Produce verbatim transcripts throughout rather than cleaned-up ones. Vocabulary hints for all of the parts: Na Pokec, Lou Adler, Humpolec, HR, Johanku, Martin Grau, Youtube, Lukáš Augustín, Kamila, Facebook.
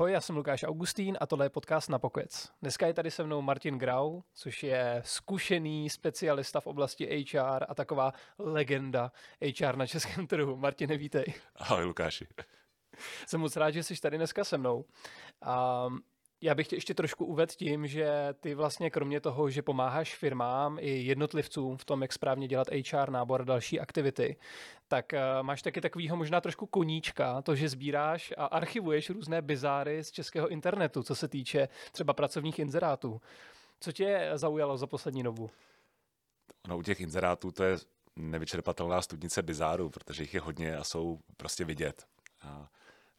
Ahoj, já jsem Lukáš Augustín a tohle je podcast Na Pokec. Dneska je tady se mnou Martin Grau, což je zkušený specialista v oblasti há er a taková legenda há er na českém trhu. Martine, vítej. Ahoj, Lukáši. Jsem moc rád, že jsi tady dneska se mnou. Um, Já bych tě ještě trošku uvedl tím, že ty vlastně kromě toho, že pomáháš firmám i jednotlivcům v tom, jak správně dělat há er, nábor a další aktivity, tak máš taky takovýho možná trošku koníčka, to, že sbíráš a archivuješ různé bizáry z českého internetu, co se týče třeba pracovních inzerátů. Co tě zaujalo za poslední dobu? No, u těch inzerátů to je nevyčerpatelná studnice bizárů, protože jich je hodně a jsou prostě vidět. A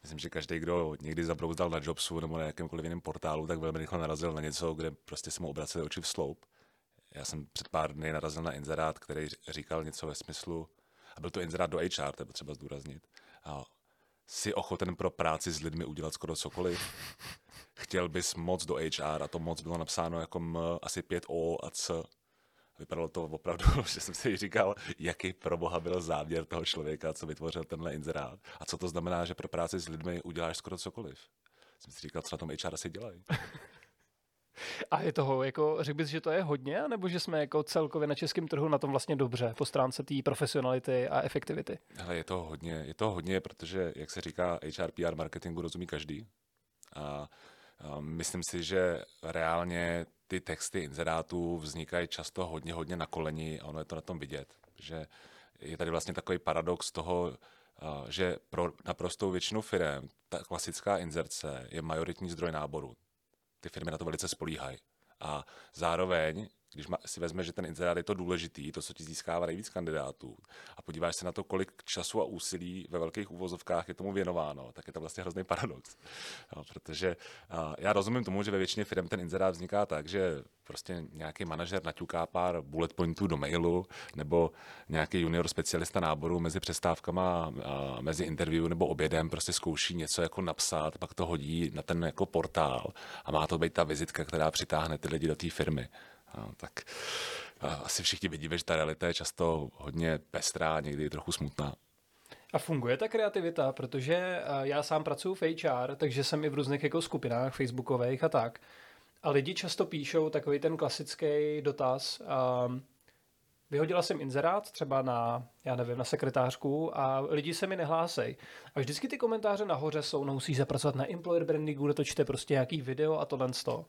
myslím, že každý, kdo někdy zabrouzdal na Jobsu nebo na jakémkoliv jiném portálu, tak velmi rychle narazil na něco, kde prostě se mu obraceli oči v sloup. Já jsem před pár dny narazil na inzerát, který říkal něco ve smyslu, a byl to inzerát do há er, to je potřeba zdůraznit, a jsi ochoten pro práci s lidmi udělat skoro cokoliv, chtěl bys moc do há er, a to moc bylo napsáno jako m, asi pět o a c. Vypadalo to opravdu, že jsem si říkal, jaký proboha byl záměr toho člověka, co vytvořil tenhle inzerát. A co to znamená, že pro práci s lidmi uděláš skoro cokoliv. Jsem si říkal, co na tom há er asi dělají. A je toho, jako, řekl bys, že to je hodně, nebo že jsme jako celkově na českém trhu na tom vlastně dobře, po stránce té profesionality a efektivity? Hele, je toho hodně, je toho hodně, protože, jak se říká, há er, pé er marketingu rozumí každý. A, a myslím si, že reálně ty texty inzerátů vznikají často hodně, hodně na koleni a ono je to na tom vidět, že je tady vlastně takový paradox toho, že pro naprostou většinu firem ta klasická inzerce je majoritní zdroj náboru. Ty firmy na to velice spolíhají a zároveň, když si vezmeš, že ten inzerát je to důležitý, to, co ti získává nejvíc kandidátů a podíváš se na to, kolik času a úsilí ve velkých úvozovkách je tomu věnováno, tak je to vlastně hrozný paradox. No, protože a, já rozumím tomu, že ve většině firm ten inzerát vzniká tak, že prostě nějaký manažer naťuká pár bullet pointů do mailu nebo nějaký junior specialista náboru mezi přestávkama, a mezi interview nebo obědem prostě zkouší něco jako napsat, pak to hodí na ten jako portál a má to být ta vizitka, která přitáhne ty lidi do té firmy. No, tak asi všichni vidíme, že ta realita je často hodně pestrá, někdy trochu smutná. A funguje ta kreativita, protože já sám pracuji v há er, takže jsem i v různých jako skupinách facebookových a tak. A lidi často píšou takový ten klasický dotaz. Um, vyhodila jsem inzerát třeba na, já nevím, na sekretářku a lidi se mi nehlásej. A vždycky ty komentáře nahoře jsou, no musíš zapracovat na employer brandingu, kde točte prostě nějaký video a tohle z toho.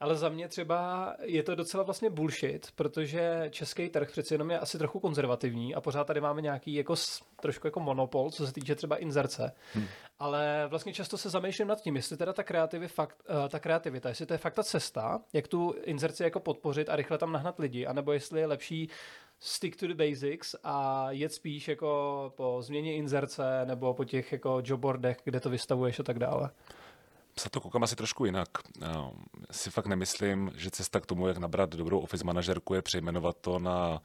Ale za mě třeba je to docela vlastně bullshit, protože český trh přeci jenom je asi trochu konzervativní a pořád tady máme nějaký jako, trošku jako monopol, co se týče třeba inzerce. Hmm. Ale vlastně často se zamýšlím nad tím, jestli teda ta, kreativy fakt, ta kreativita, jestli to je fakt ta cesta, jak tu inzerci jako podpořit a rychle tam nahnat lidi, anebo jestli je lepší stick to the basics a jet spíš jako po změně inzerce nebo po těch jako jobboardech, kde to vystavuješ a tak dále. Za to koukám asi trošku jinak. Já si fakt nemyslím, že cesta k tomu, jak nabrat dobrou office manažerku, je přejmenovat to na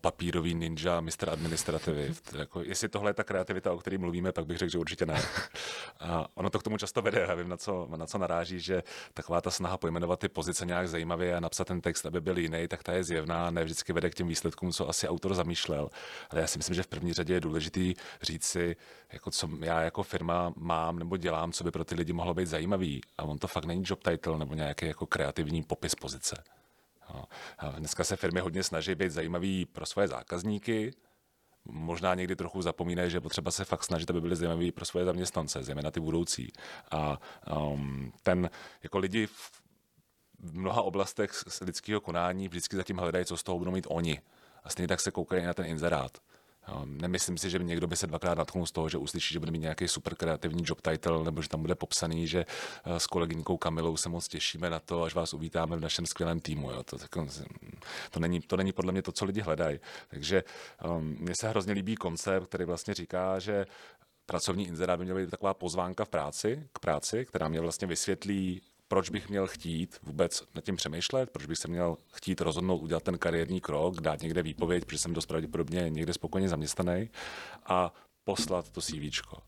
papírový ninja mister administrativy. Jako, jestli tohle je ta kreativita, o které mluvíme, tak bych řekl, že určitě ne. A ono to k tomu často vede. Já vím, na co, na co naráží, že taková ta snaha pojmenovat ty pozice nějak zajímavě a napsat ten text, aby byl jiný, tak ta je zjevná, ne vždycky vede k těm výsledkům, co asi autor zamýšlel. Ale já si myslím, že v první řadě je důležitý říct si, jako co já jako firma mám nebo dělám, co by pro ty lidi mohlo být zajímavé. A on to fakt není job title nebo nějaký jako kreativní popis pozice. A dneska se firmy hodně snaží být zajímavý pro svoje zákazníky, možná někdy trochu zapomínají, že potřeba se fakt snažit, aby byli zajímavý pro svoje zaměstnance, zejména ty budoucí. A um, ten, jako lidi v mnoha oblastech lidského konání vždycky zatím hledají, co z toho budou mít oni. A stejně tak se koukají na ten inzerát. Nemyslím si, že někdo by se dvakrát natknul z toho, že uslyší, že bude mít nějaký super kreativní job title, nebo že tam bude popsaný, že s kolegyňkou Kamilou se moc těšíme na to, až vás uvítáme v našem skvělém týmu. Jo. To, to, to, není, to není podle mě to, co lidi hledají. Takže um, mně se hrozně líbí koncept, který vlastně říká, že pracovní inzerát by měla být taková pozvánka v práci, k práci, která mě vlastně vysvětlí, proč bych měl chtít vůbec nad tím přemýšlet, proč bych se měl chtít rozhodnout udělat ten kariérní krok, dát někde výpověď, protože jsem dost pravděpodobně někde spokojeně zaměstnaný a poslat to CVčko.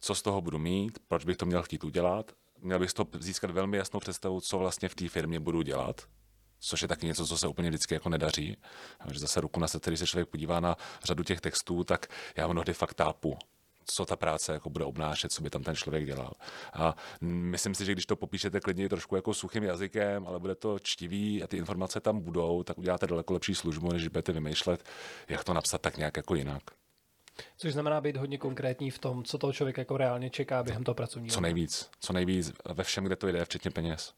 Co z toho budu mít, proč bych to měl chtít udělat, měl bych z toho získat velmi jasnou představu, co vlastně v té firmě budu dělat, což je taky něco, co se úplně vždycky jako nedaří. Že zase ruku na srdce, když se člověk podívá na řadu těch textů, tak já mnohdy fakt tápu. co ta práce jako bude obnášet, co by tam ten člověk dělal. A myslím si, že když to popíšete klidně trošku jako suchým jazykem, ale bude to čtivý a ty informace tam budou, tak uděláte daleko lepší službu, než budete vymýšlet, jak to napsat tak nějak jako jinak. Což znamená být hodně konkrétní v tom, co toho člověk jako reálně čeká během toho pracovního. Co nejvíc, co nejvíc ve všem, kde to jde, včetně peněz.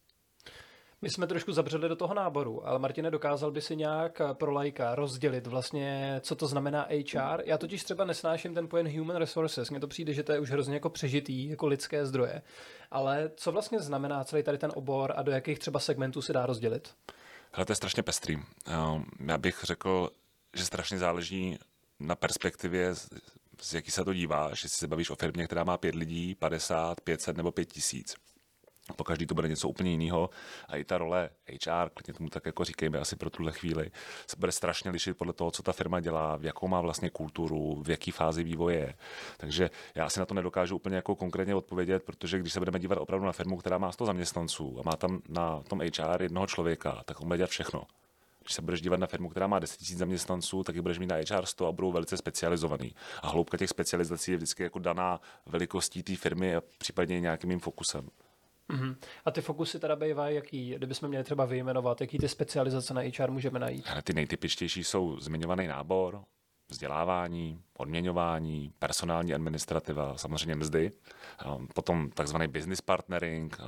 My jsme trošku zabředli do toho náboru, ale Martine, dokázal by si nějak pro laika rozdělit vlastně, co to znamená H R? Já totiž třeba nesnáším ten pojem human resources, mně to přijde, že to je už hrozně jako přežitý, jako lidské zdroje, ale co vlastně znamená celý tady ten obor a do jakých třeba segmentů se dá rozdělit? Hele, to je strašně pestrý. Já bych řekl, že strašně záleží na perspektivě, z jaký se to díváš, jestli se bavíš o firmě, která má pět lidí, padesát, pět set nebo pět tisíc. Po každý to bude něco úplně jiného a i ta role H R, klidně tomu tak jako říkejme asi pro tuhle chvíli, se bude strašně lišit podle toho, co ta firma dělá, v jakou má vlastně kulturu, v jaký fázi vývoje. Takže já si na to nedokážu úplně jako konkrétně odpovědět, protože když se budeme dívat opravdu na firmu, která má sto zaměstnanců a má tam na tom H R jednoho člověka, tak on bude dělat všechno. Když se budeš dívat na firmu, která má deset tisíc zaměstnanců, tak ji budeš mít na H R sto a budou velice specializovaný. A hloubka těch specializací je vždycky jako daná velikostí té firmy a případně nějakým jejím fokusem. Uhum. A ty fokusy teda bývají jaký, kdybychom měli třeba vyjmenovat, jaký ty specializace na H R můžeme najít? Ty nejtypičtější jsou zmiňovaný nábor, vzdělávání, odměňování, personální administrativa, samozřejmě mzdy, potom takzvaný business partnering,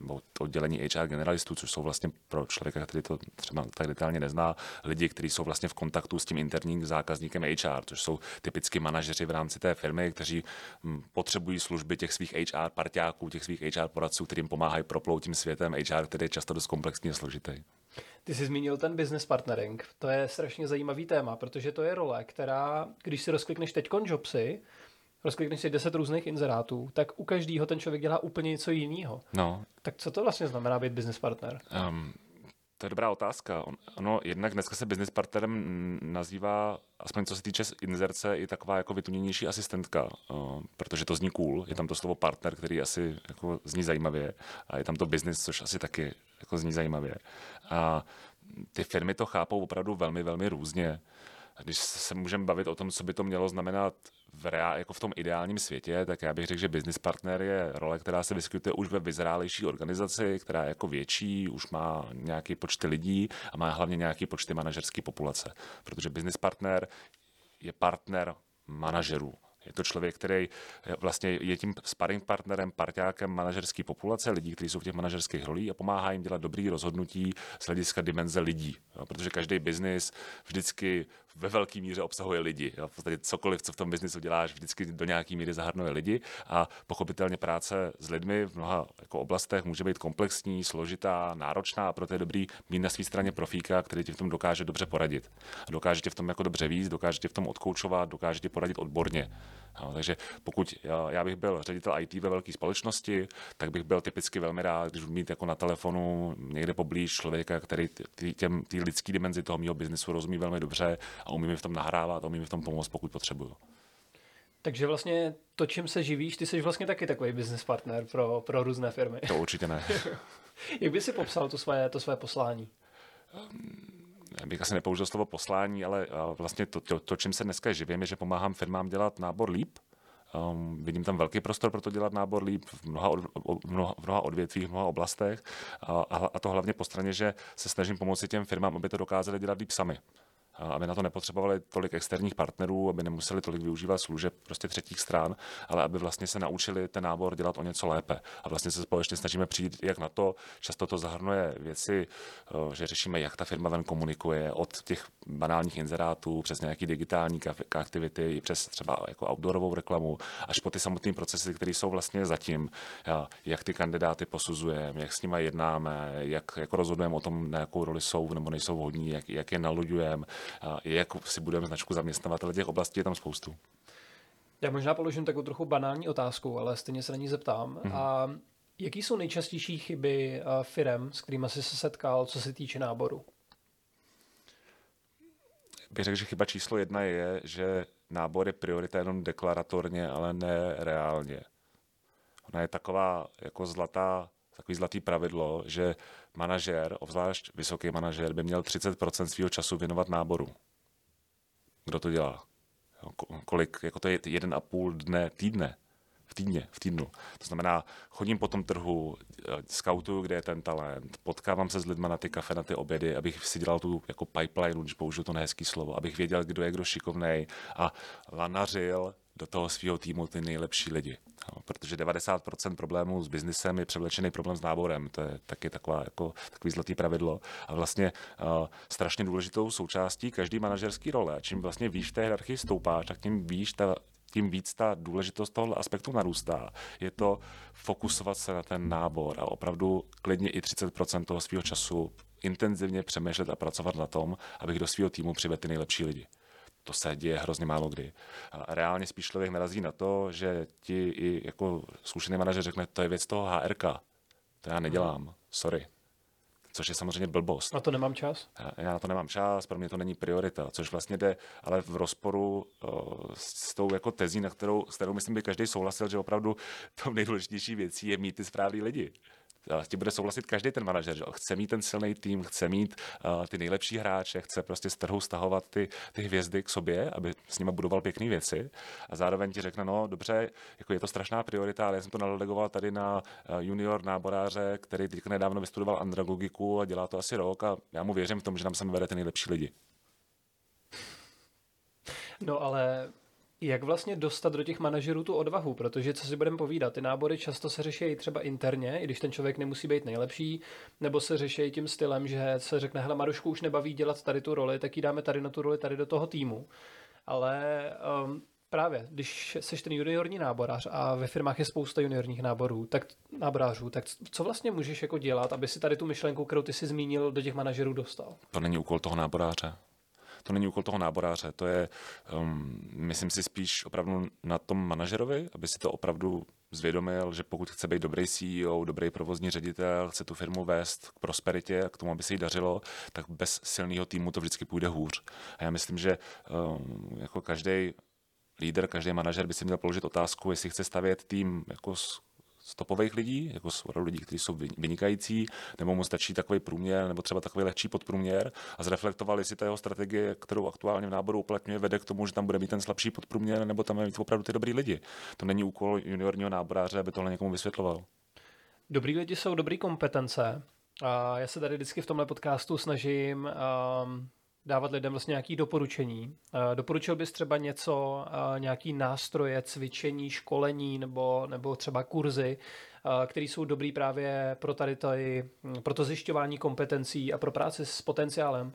nebo oddělení H R generalistů, což jsou vlastně pro člověka, který to třeba tak detailně nezná, lidi, kteří jsou vlastně v kontaktu s tím interním zákazníkem H R, což jsou typicky manažeři v rámci té firmy, kteří potřebují služby těch svých H R parťáků, těch svých H R poradců, kterým pomáhají proplout tím světem H R, který je často dost komplexní a složitý. Ty jsi zmínil ten business partnering. To je strašně zajímavý téma, protože to je role, která, když si rozklikneš teďkon Jobsy, rozklikneš si deset různých inzerátů, tak u každého ten člověk dělá úplně něco jiného. No. Tak co to vlastně znamená být business partner? Um, to je dobrá otázka. Ono jednak dneska se business partnerem nazývá, aspoň co se týče inzerce, i taková jako vytuněnější asistentka, uh, protože to zní cool. Je tam to slovo partner, který asi jako zní zajímavě a je tam to business, což asi taky jako zní zajímavě. A ty firmy to chápou opravdu velmi, velmi různě. Když se můžeme bavit o tom, co by to mělo znamenat v reál, jako v tom ideálním světě, tak já bych řekl, že business partner je role, která se vyskytuje už ve vyzrálejší organizaci, která je jako větší, už má nějaké počty lidí a má hlavně nějaké počty manažerské populace. Protože business partner je partner manažerů. Je to člověk, který vlastně je tím sparring partnerem, parťákem manažerské populace, lidí, kteří jsou v těch manažerských rolích a pomáhá jim dělat dobrý rozhodnutí z hlediska dimenze lidí. Jo, protože každý biznis vždycky ve velké míře obsahuje lidi. Jo, v podstatě cokoliv, co v tom biznisu děláš, vždycky do nějaké míry zahrnuje lidi a pochopitelně práce s lidmi v mnoha jako oblastech může být komplexní, složitá, náročná a proto je dobrý mít na své straně profíka, který ti v tom dokáže dobře poradit. Dokáže tě v tom jako dobře víc, dokáže tě v tom odkoučovat, dokáže tě poradit odborně. No, takže pokud já bych byl ředitel I T ve velké společnosti, tak bych byl typicky velmi rád, když budu mít jako na telefonu někde poblíž člověka, který těm ty lidské dimenzi toho mýho biznesu rozumí velmi dobře a umí mi v tom nahrávat, umí mi v tom pomoct, pokud potřebuju. Takže vlastně to, čím se živíš, ty jsi vlastně taky takový business partner pro, pro různé firmy. To určitě ne. Jak by si popsal to své, to své poslání? Um... Já bych asi nepoužil slovo poslání, ale vlastně to, to, to čím se dneska živím, je, že pomáhám firmám dělat nábor líp. Um, vidím tam velký prostor pro to dělat nábor líp v mnoha, od, mnoha, mnoha odvětvích, v mnoha oblastech. A, a to hlavně po straně, že se snažím pomoci těm firmám, aby to dokázali dělat líp sami. Aby na to nepotřebovali tolik externích partnerů, aby nemuseli tolik využívat služeb prostě třetích stran, ale aby vlastně se naučili ten nábor dělat o něco lépe. A vlastně se společně snažíme přijít jak na to, často to zahrnuje věci, že řešíme, jak ta firma ven komunikuje, od těch banálních inzerátů přes nějaký digitální aktivity, přes třeba jako outdoorovou reklamu, až po ty samotné procesy, které jsou vlastně zatím, jak ty kandidáty posuzujeme, jak s nimi jednáme, jak jako rozhodujeme o tom, na jakou roli jsou nebo nejsou vhodní, jak, jak je naluďujeme. A jak si budeme značku zaměstnavat, ale těch oblastí je tam spoustu. Já možná položím takovou trochu banální otázku, ale stejně se na ní zeptám. Mm-hmm. A jaký jsou nejčastější chyby firem, s kterými jsi se setkal, co se týče náboru? Bych řekl, že chyba číslo jedna je, že nábor je priorita jenom deklaratorně, ale ne reálně. Ona je taková jako zlatá, takový zlatý pravidlo, že manažér, obzvlášť vysoký manažér, by měl třicet procent svého času věnovat náboru. Kdo to dělá? kolik, jako to je jeden a půl dne týdne, v týdně, v týdnu. To znamená, chodím po tom trhu, skautuju, kde je ten talent, potkávám se s lidma na ty kafe, na ty obědy, abych si dělal tu jako pipeline, když použiju to nehezký slovo, abych věděl, kdo je kdo šikovnej a lanařil do toho svého týmu ty nejlepší lidi. No, protože devadesát procent problémů s biznisem je převlečený problém s náborem. To je taky taková, jako, takový zlatý pravidlo. A vlastně uh, strašně důležitou součástí každý manažerský role. A čím vlastně výš té hierarchii stoupá, tak tím výš ta tím víc ta důležitost tohoto aspektu narůstá. Je to fokusovat se na ten nábor a opravdu klidně i třicet procent toho svého času intenzivně přemýšlet a pracovat na tom, abych do svého týmu přivedl ty nejlepší lidi. To se děje hrozně málo kdy. A reálně spíš člověk narazí na to, že ti i jako zkušený manažer řekne, to je věc toho H R K, to já nedělám, sorry. Což je samozřejmě blbost. Na to nemám čas? Já na to nemám čas, pro mě to není priorita, což vlastně jde ale v rozporu o, s tou jako tezí, na kterou, s kterou myslím by každý souhlasil, že opravdu tou nejdůležitější věcí je mít ty správný lidi. S tím bude souhlasit každý ten manažer, že chce mít ten silný tým, chce mít uh, ty nejlepší hráče, chce prostě z trhu stahovat ty, ty hvězdy k sobě, aby s nima budoval pěkné věci a zároveň ti řekne, no dobře, jako je to strašná priorita, ale já jsem to nalegoval tady na junior náboráře, který teďka nedávno vystudoval andragogiku a dělá to asi rok a já mu věřím v tom, že nám sem vede ty nejlepší lidi. No ale... Jak vlastně dostat do těch manažerů tu odvahu, protože co si budeme povídat, ty nábory často se řeší třeba interně, i když ten člověk nemusí být nejlepší, nebo se řeší tím stylem, že se řekne, hele, Marušku už nebaví dělat tady tu roli, tak ji dáme tady na tu roli, tady do toho týmu. Ale um, právě, když seš ten juniorní náborář a ve firmách je spousta juniorních náborů, tak náborářů, tak co vlastně můžeš jako dělat, aby si tady tu myšlenku, kterou ty jsi zmínil, do těch manažerů dostal? To není úkol toho náboráře. To není úkol toho náboráře, to je, um, myslím si, spíš opravdu na tom manažerovi, aby si to opravdu zvědomil, že pokud chce být dobrý C E O, dobrý provozní ředitel, chce tu firmu vést k prosperitě a k tomu, aby se jí dařilo, tak bez silného týmu to vždycky půjde hůř. A já myslím, že um, jako každý lídr, každý manažer by si měl položit otázku, jestli chce stavět tým jako stopových lidí, jako jsou lidí, kteří jsou vynikající, nebo mu stačí takový průměr, nebo třeba takový lehčí podprůměr a zreflektoval, jestli ta jeho strategie, kterou aktuálně v náboru uplatňuje, vede k tomu, že tam bude mít ten slabší podprůměr, nebo tam bude mít opravdu ty dobrý lidi. To není úkol juniorního náboráře, aby tohle někomu vysvětloval. Dobrý lidi jsou dobrý kompetence. A já se tady vždycky v tomhle podcastu snažím um, dávat lidem vlastně nějaké doporučení. Uh, doporučil bys třeba něco, uh, nějaký nástroje, cvičení, školení nebo, nebo třeba kurzy, uh, které jsou dobrý právě pro tady tady, pro to zjišťování kompetencí a pro práci s potenciálem?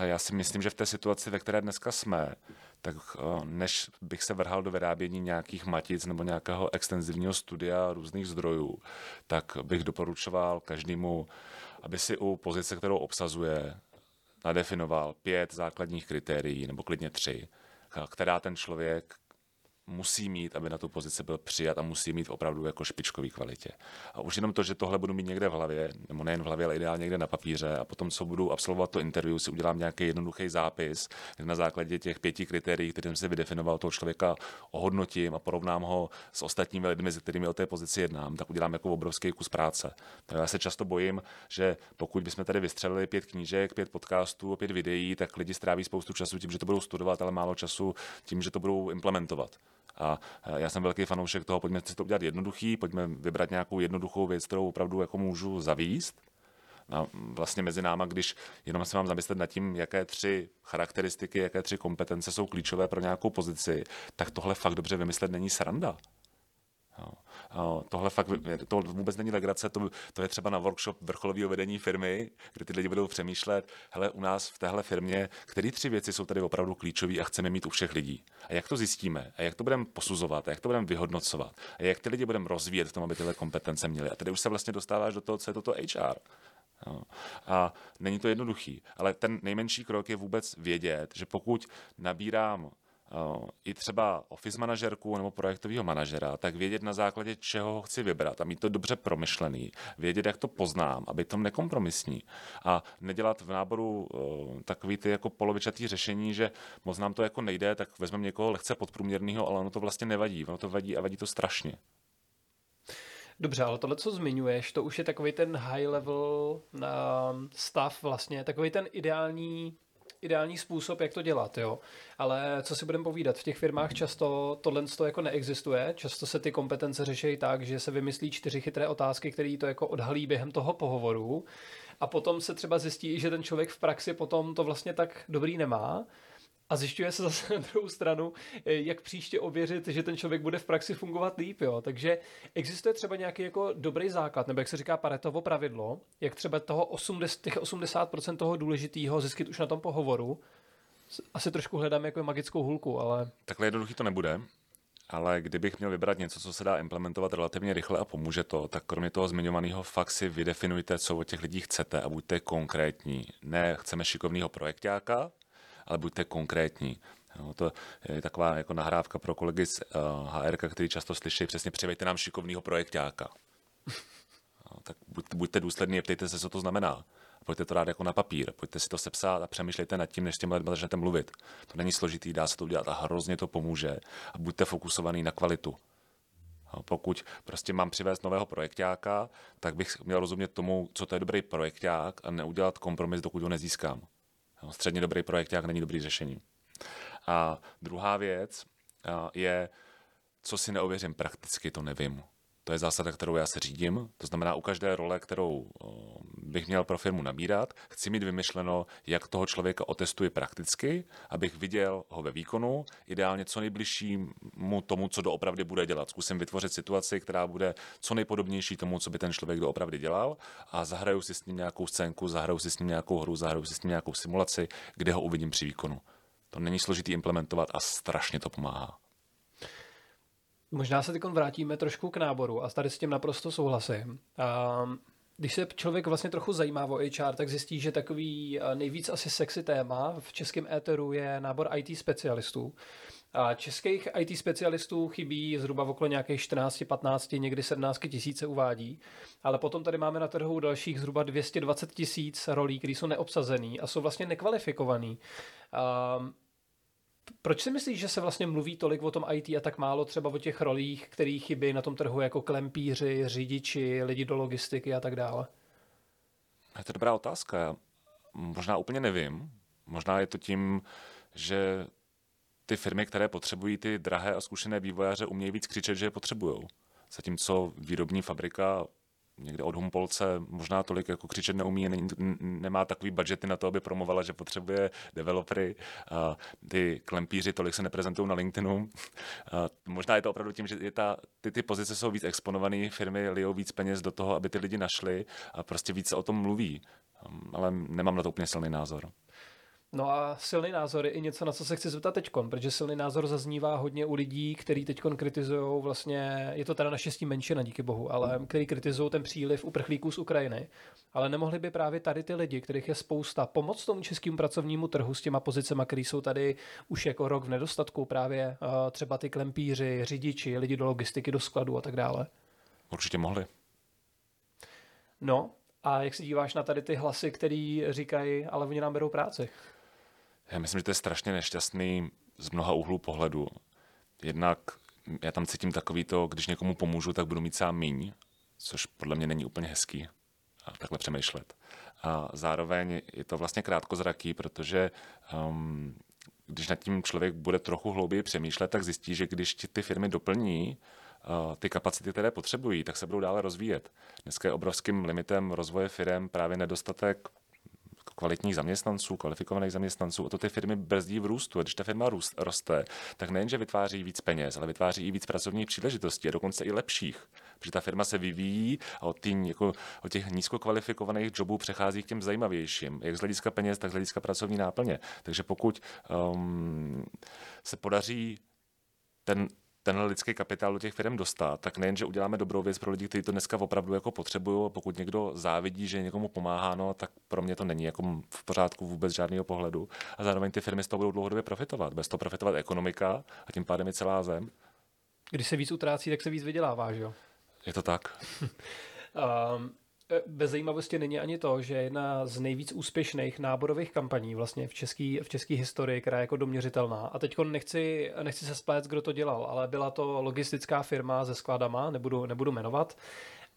Já si myslím, že v té situaci, ve které dneska jsme, tak než bych se vrhal do vyrábění nějakých matic nebo nějakého extenzivního studia různých zdrojů, tak bych doporučoval každému, aby si u pozice, kterou obsazuje, nadefinoval pět základních kritérií, nebo klidně tři, která ten člověk musí mít, aby na tu pozici byl přijat a musí mít opravdu jako špičkový kvalitě. A už jenom to, že tohle budu mít někde v hlavě, nebo nejen v hlavě, ale ideálně někde na papíře a potom, co budu absolvovat to interview, si udělám nějaký jednoduchý zápis, kde na základě těch pěti kritérií, kterým se vydefinoval toho člověka, ohodnotím a porovnám ho s ostatními lidmi, se kterými o té pozici jednám, tak udělám jako obrovský kus práce. Tak já se často bojím, že pokud bychom tady vystřelili pět knížek, pět podcastů, pět videí, tak lidi stráví spoustu času tím, že to budou studovat, ale málo času tím, že to budou implementovat. A já jsem velký fanoušek toho, pojďme si to udělat jednoduchý, pojďme vybrat nějakou jednoduchou věc, kterou opravdu jako můžu zavíst. A vlastně mezi náma, když jenom se mám zamyslet nad tím, jaké tři charakteristiky, jaké tři kompetence jsou klíčové pro nějakou pozici, tak tohle fakt dobře vymyslet není sranda. Jo. Jo, tohle fakt, to vůbec není legrace, to, to je třeba na workshop vrcholového vedení firmy, kde ty lidi budou přemýšlet, hele, u nás v téhle firmě, které tři věci jsou tady opravdu klíčové a chceme mít u všech lidí. A jak to zjistíme? A jak to budeme posuzovat? A jak to budeme vyhodnocovat? A jak ty lidi budeme rozvíjet v tom, aby tyhle kompetence měly? A tady už se vlastně dostáváš do toho, co je toto H R. Jo. A není to jednoduchý, ale ten nejmenší krok je vůbec vědět, že pokud nabírám i třeba office manažerku nebo projektového manažera, tak vědět na základě čeho chci vybrat a mít to dobře promyšlený, vědět, jak to poznám, aby to nekompromisní a nedělat v náboru uh, takový ty jako polovičatý řešení, že moc nám to jako nejde, tak vezmeme někoho lehce podprůměrného, ale ono to vlastně nevadí, ono to vadí a vadí to strašně. Dobře, ale tohle, co zmiňuješ, to už je takový ten high level uh, stav vlastně, takový ten ideální ideální způsob, jak to dělat, jo. Ale co si budeme povídat, v těch firmách často tohle jako neexistuje, často se ty kompetence řeší tak, že se vymyslí čtyři chytré otázky, které to jako odhalí během toho pohovoru a potom se třeba zjistí, že ten člověk v praxi potom to vlastně tak dobrý nemá. A zjišťuje se zase na druhou stranu, jak příště ověřit, že ten člověk bude v praxi fungovat líp. Jo. Takže existuje třeba nějaký jako dobrý základ, nebo jak se říká Paretovo pravidlo, jak třeba toho osmdesát, těch osmdesát procent toho důležitého zjistit už na tom pohovoru. Asi trošku hledám jako magickou hulku, ale... Takhle jednoduchý to nebude, ale kdybych měl vybrat něco, co se dá implementovat relativně rychle a pomůže to, tak kromě toho zmiňovaného fakt si vydefinujte, co od těch lidí chcete a buďte konkrétní. Ne, chceme šikovného projekťáka, ale buďte konkrétní. No, to je taková jako nahrávka pro kolegy z uh, há er, který často slyší přesně přivejte nám šikovného projekťáka. No, tak buď, buďte důslední a ptejte se, co to znamená. Pojďte to dát jako na papír, pojďte si to sepsat a přemýšlejte nad tím, než s těmi lidmi začnete mluvit. To není složitý, dá se to udělat a hrozně to pomůže. A buďte fokusovaný na kvalitu. No, pokud prostě mám přivést nového projekťáka, tak bych měl rozumět tomu, co to je dobrý projekťák a neudělat kompromis, dokud ho nezískám. Středně dobrý projekťák není dobrý řešení. A druhá věc je, co si neověřím, prakticky to nevím. To je zásada, kterou já se řídím. To znamená, u každé role, kterou bych měl pro firmu nabírat, chci mít vymyšleno, jak toho člověka otestuji prakticky, abych viděl ho ve výkonu, ideálně co nejbližšímu tomu, co doopravdy bude dělat. Zkusím vytvořit situaci, která bude co nejpodobnější tomu, co by ten člověk doopravdy dělal a zahraju si s ním nějakou scénku, zahraju si s ním nějakou hru, zahraju si s ním nějakou simulaci, kde ho uvidím při výkonu. To není složitý implementovat a strašně to pomáhá. Možná se teď vrátíme trošku k náboru a tady s tím naprosto souhlasím. Když se člověk vlastně trochu zajímá o há er, tak zjistí, že takový nejvíc asi sexy téma v českém éteru je nábor í té specialistů. A českých í té specialistů chybí zhruba okolo nějakých čtrnáct, patnáct, někdy sedmnáct tisíc uvádí, ale potom tady máme na trhu dalších zhruba dvě stě dvacet tisíc rolí, které jsou neobsazený a jsou vlastně nekvalifikovaný. A proč si myslíš, že se vlastně mluví tolik o tom í té a tak málo třeba o těch rolích, které chybí na tom trhu jako klempíři, řidiči, lidi do logistiky a tak dále? Je to dobrá otázka. Já možná úplně nevím. Možná je to tím, že ty firmy, které potřebují ty drahé a zkušené vývojáře, umějí víc křičet, že je potřebujou. Zatímco výrobní fabrika někde od Humpolce možná tolik jako křičet neumí, ne, nemá takový budgety na to, aby promovala, že potřebuje developery. A ty klempíři tolik se neprezentují na LinkedInu. A možná je to opravdu tím, že je ta, ty, ty pozice jsou víc exponované, firmy lijou víc peněz do toho, aby ty lidi našli a prostě víc se o tom mluví. Ale nemám na to úplně silný názor. No a silný názor je i něco, na co se chci zeptat teďkon, protože silný názor zaznívá hodně u lidí, kteří teďkon kritizují vlastně, je to teda naštěstí menšina, díky bohu, ale kteří kritizují ten příliv uprchlíků z Ukrajiny. Ale nemohli by právě tady ty lidi, kterých je spousta, pomoct tomu českému pracovnímu trhu s těma pozicema, které jsou tady už jako rok v nedostatku, právě třeba ty klempíři, řidiči, lidi do logistiky, do skladu a tak dále? Určitě mohli. No a jak se díváš na tady ty hlasy, který říkají, ale oni nám berou práci? Já myslím, že to je strašně nešťastný z mnoha úhlů pohledu. Jednak já tam cítím takový to, když někomu pomůžu, tak budu mít sám míň, což podle mě není úplně hezký a takhle přemýšlet. A zároveň je to vlastně krátkozraký, protože um, když nad tím člověk bude trochu hlouběji přemýšlet, tak zjistí, že když ti ty firmy doplní uh, ty kapacity, které potřebují, tak se budou dále rozvíjet. Dneska je obrovským limitem rozvoje firem právě nedostatek kvalitních zaměstnanců, kvalifikovaných zaměstnanců, a to ty firmy brzdí v růstu. A když ta firma růst, roste, tak nejenže vytváří víc peněz, ale vytváří i víc pracovních příležitostí a dokonce i lepších. Protože ta firma se vyvíjí a od, tý, jako, od těch nízkokvalifikovaných jobů přechází k těm zajímavějším, jak z hlediska peněz, tak z hlediska pracovní náplně. Takže pokud um, se podaří ten ten lidský kapitál do těch firm dostat, tak nejenže uděláme dobrou věc pro lidi, kteří to dneska opravdu jako potřebují, a pokud někdo závidí, že někomu pomáhá, no, tak pro mě to není jako v pořádku vůbec žádného pohledu. A zároveň ty firmy z toho budou dlouhodobě profitovat. Bez toho profitovat ekonomika a tím pádem i celá zem. Když se víc utrácí, tak se víc vydělává, že jo? Je to tak. um... Bez zajímavosti není ani to, že jedna z nejvíc úspěšných náborových kampaní vlastně v české v české historii, která je jako doměřitelná. A teďko nechci, nechci se spléct, kdo to dělal, ale byla to logistická firma se skladama, nebudu, nebudu jmenovat.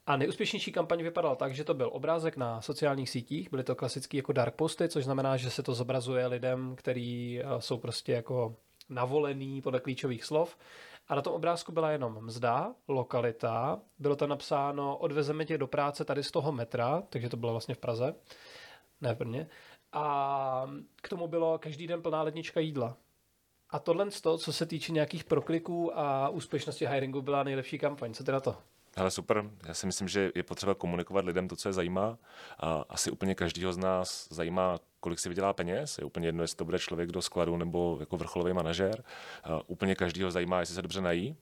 A nejúspěšnější kampaň vypadala tak, že to byl obrázek na sociálních sítích, byly to klasický jako dark posty, což znamená, že se to zobrazuje lidem, kteří jsou prostě jako navolený podle klíčových slov. A na tom obrázku byla jenom mzda, lokalita, bylo tam napsáno odvezeme tě do práce tady z toho metra, takže to bylo vlastně v Praze, ne v Brně. A k tomu bylo každý den plná lednička jídla. A tohle z toho, co se týče nějakých prokliků a úspěšnosti hiringu, byla nejlepší kampaň. Co ty na to? Hele, super. Já si myslím, že je potřeba komunikovat lidem to, co je zajímá. A asi úplně každýho z nás zajímá, kolik si vydělá peněz. Je úplně jedno, jestli to bude člověk do skladu nebo jako vrcholový manažer. A úplně každýho zajímá, jestli se dobře nají.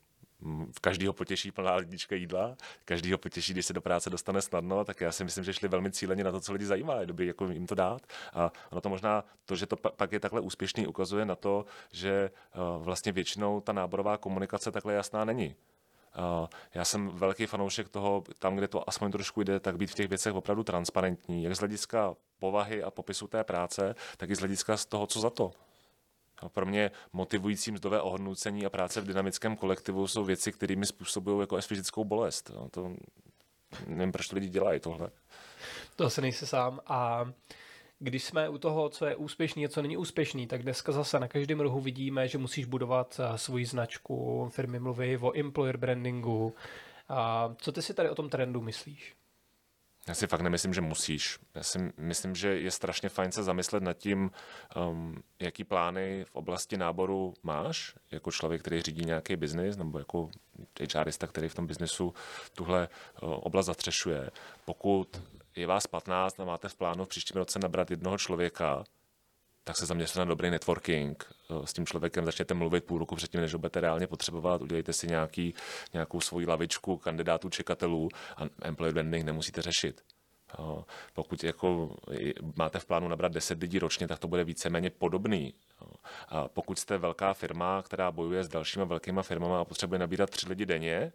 Každýho potěší plná lednička jídla, každýho potěší, když se do práce dostane snadno, tak já si myslím, že šli velmi cíleně na to, co lidi zajímá, je dobrý jako jim to dát. A ono to možná to, že to pak je takhle úspěšný, ukazuje na to, že vlastně většinou ta náborová komunikace takhle jasná není. Já jsem velký fanoušek toho, tam, kde to aspoň trošku jde, tak být v těch věcech opravdu transparentní, jak z hlediska povahy a popisu té práce, tak i z hlediska z toho, co za to. Pro mě motivující mzdové ohodnocení a práce v dynamickém kolektivu jsou věci, kterými způsobují jako fyzickou bolest. To, nevím, proč to lidi dělají tohle. To asi nejsi sám. A když jsme u toho, co je úspěšný a co není úspěšný, tak dneska zase na každém rohu vidíme, že musíš budovat svoji značku, firmy mluví o employer brandingu. A co ty si tady o tom trendu myslíš? Já si fakt nemyslím, že musíš. Já si myslím, že je strašně fajn se zamyslet nad tím, um, jaký plány v oblasti náboru máš, jako člověk, který řídí nějaký biznis, nebo jako há erista, který v tom biznisu tuhle uh, oblast zastřešuje. Pokud je vás patnáct a máte v plánu v příštím roce nabrat jednoho člověka, tak se zaměřte na dobrý networking. S tím člověkem začněte mluvit půl roku předtím, než ho budete reálně potřebovat. Udělejte si nějaký, nějakou svoji lavičku kandidátů, čekatelů a employer branding nemusíte řešit. Pokud jako máte v plánu nabrat deset lidí ročně, tak to bude víceméně podobný. A pokud jste velká firma, která bojuje s dalšíma velkýma firmama a potřebuje nabírat tři lidi denně,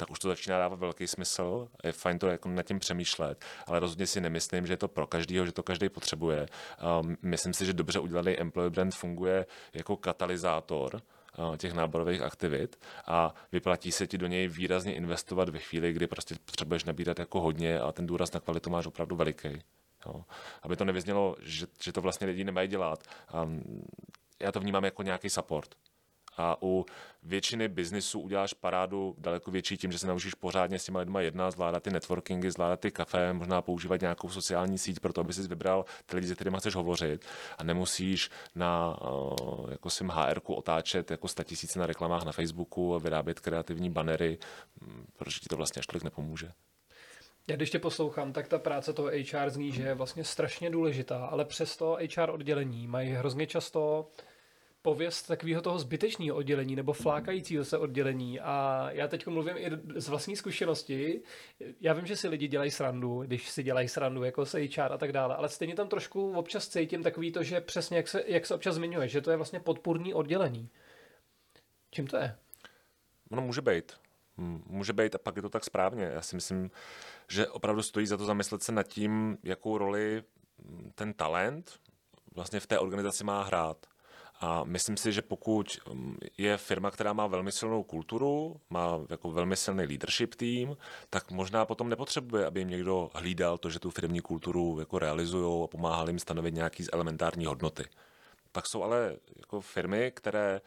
tak už to začíná dávat velký smysl, je fajn to jako nad tím přemýšlet, ale rozhodně si nemyslím, že je to pro každýho, že to každý potřebuje. Um, myslím si, že dobře udělaný employer brand funguje jako katalyzátor uh, těch náborových aktivit a vyplatí se ti do něj výrazně investovat ve chvíli, kdy prostě potřebuješ nabírat jako hodně a ten důraz na kvalitu máš opravdu veliký. Jo. Aby to nevyznělo, že, že to vlastně lidi nemají dělat. Um, já to vnímám jako nějaký support. A u většiny biznisu uděláš parádu daleko větší tím, že se naučíš pořádně s těma lidma jednat, zvládat ty networkingy, zvládat ty kafe, možná používat nějakou sociální síť pro to, aby jsi vybral ty lidi, se kterými chceš hovořit a nemusíš na jako svým há erku otáčet jako statisíce na reklamách na Facebooku a vyrábět kreativní banery, protože ti to vlastně až tolik nepomůže. Já když tě poslouchám, tak ta práce toho há er zní, že je vlastně strašně důležitá, ale přesto há er oddělení mají hrozně často pověst takového toho zbytečného oddělení nebo flákajícího se oddělení a já teď mluvím i z vlastní zkušenosti. Já vím, že si lidi dělají srandu, když si dělají srandu jako se há er a tak dále, ale stejně tam trošku občas cítím takový to, že přesně jak se, jak se občas zmiňuje, že to je vlastně podpůrný oddělení. Čím to je? No může být. Může být a pak je to tak správně. Já si myslím, že opravdu stojí za to zamyslet se nad tím, jakou roli ten talent vlastně v té organizaci má hrát. A myslím si, že pokud je firma, která má velmi silnou kulturu, má jako velmi silný leadership tým, tak možná potom nepotřebuje, aby jim někdo hlídal to, že tu firmní kulturu jako realizujou a pomáhal jim stanovit nějaký elementární hodnoty. Pak jsou ale jako firmy, které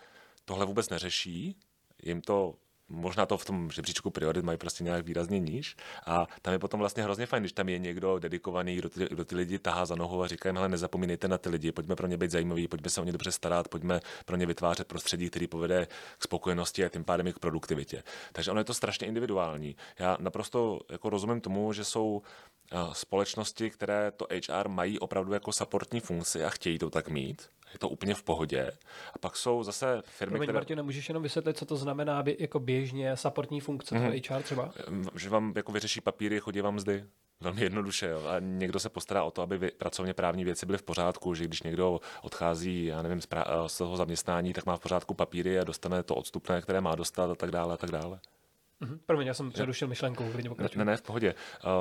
tohle vůbec neřeší, jim to možná to v tom žebříčku priorit mají prostě nějak výrazně níž a tam je potom vlastně hrozně fajn, když tam je někdo dedikovaný, kdo ty, kdo ty lidi tahá za nohu a říká jim, hele, nezapomínejte na ty lidi, pojďme pro ně být zajímaví, pojďme se o ně dobře starat, pojďme pro ně vytvářet prostředí, který povede k spokojenosti a tím pádem i k produktivitě. Takže ono je to strašně individuální. Já naprosto jako rozumím tomu, že jsou společnosti, které to há er mají opravdu jako supportní funkci a chtějí to tak mít. Je to úplně v pohodě. A pak jsou zase firmy, Promiň, které... Martine, můžeš jenom vysvětlit, co to znamená jako běžně supportní funkce toho mm-hmm. há er třeba? Že vám jako vyřeší papíry, chodí vám mzdy. Velmi jednoduše. Jo. A někdo se postará o to, aby pracovně právní věci byly v pořádku, že když někdo odchází, já nevím, z, pra- z toho zaměstnání, tak má v pořádku papíry a dostane to odstupné, které má dostat a tak dále a tak dále. Mm-hmm. Promiň, já jsem přerušil myšlenku. Ne, ne, v pohodě.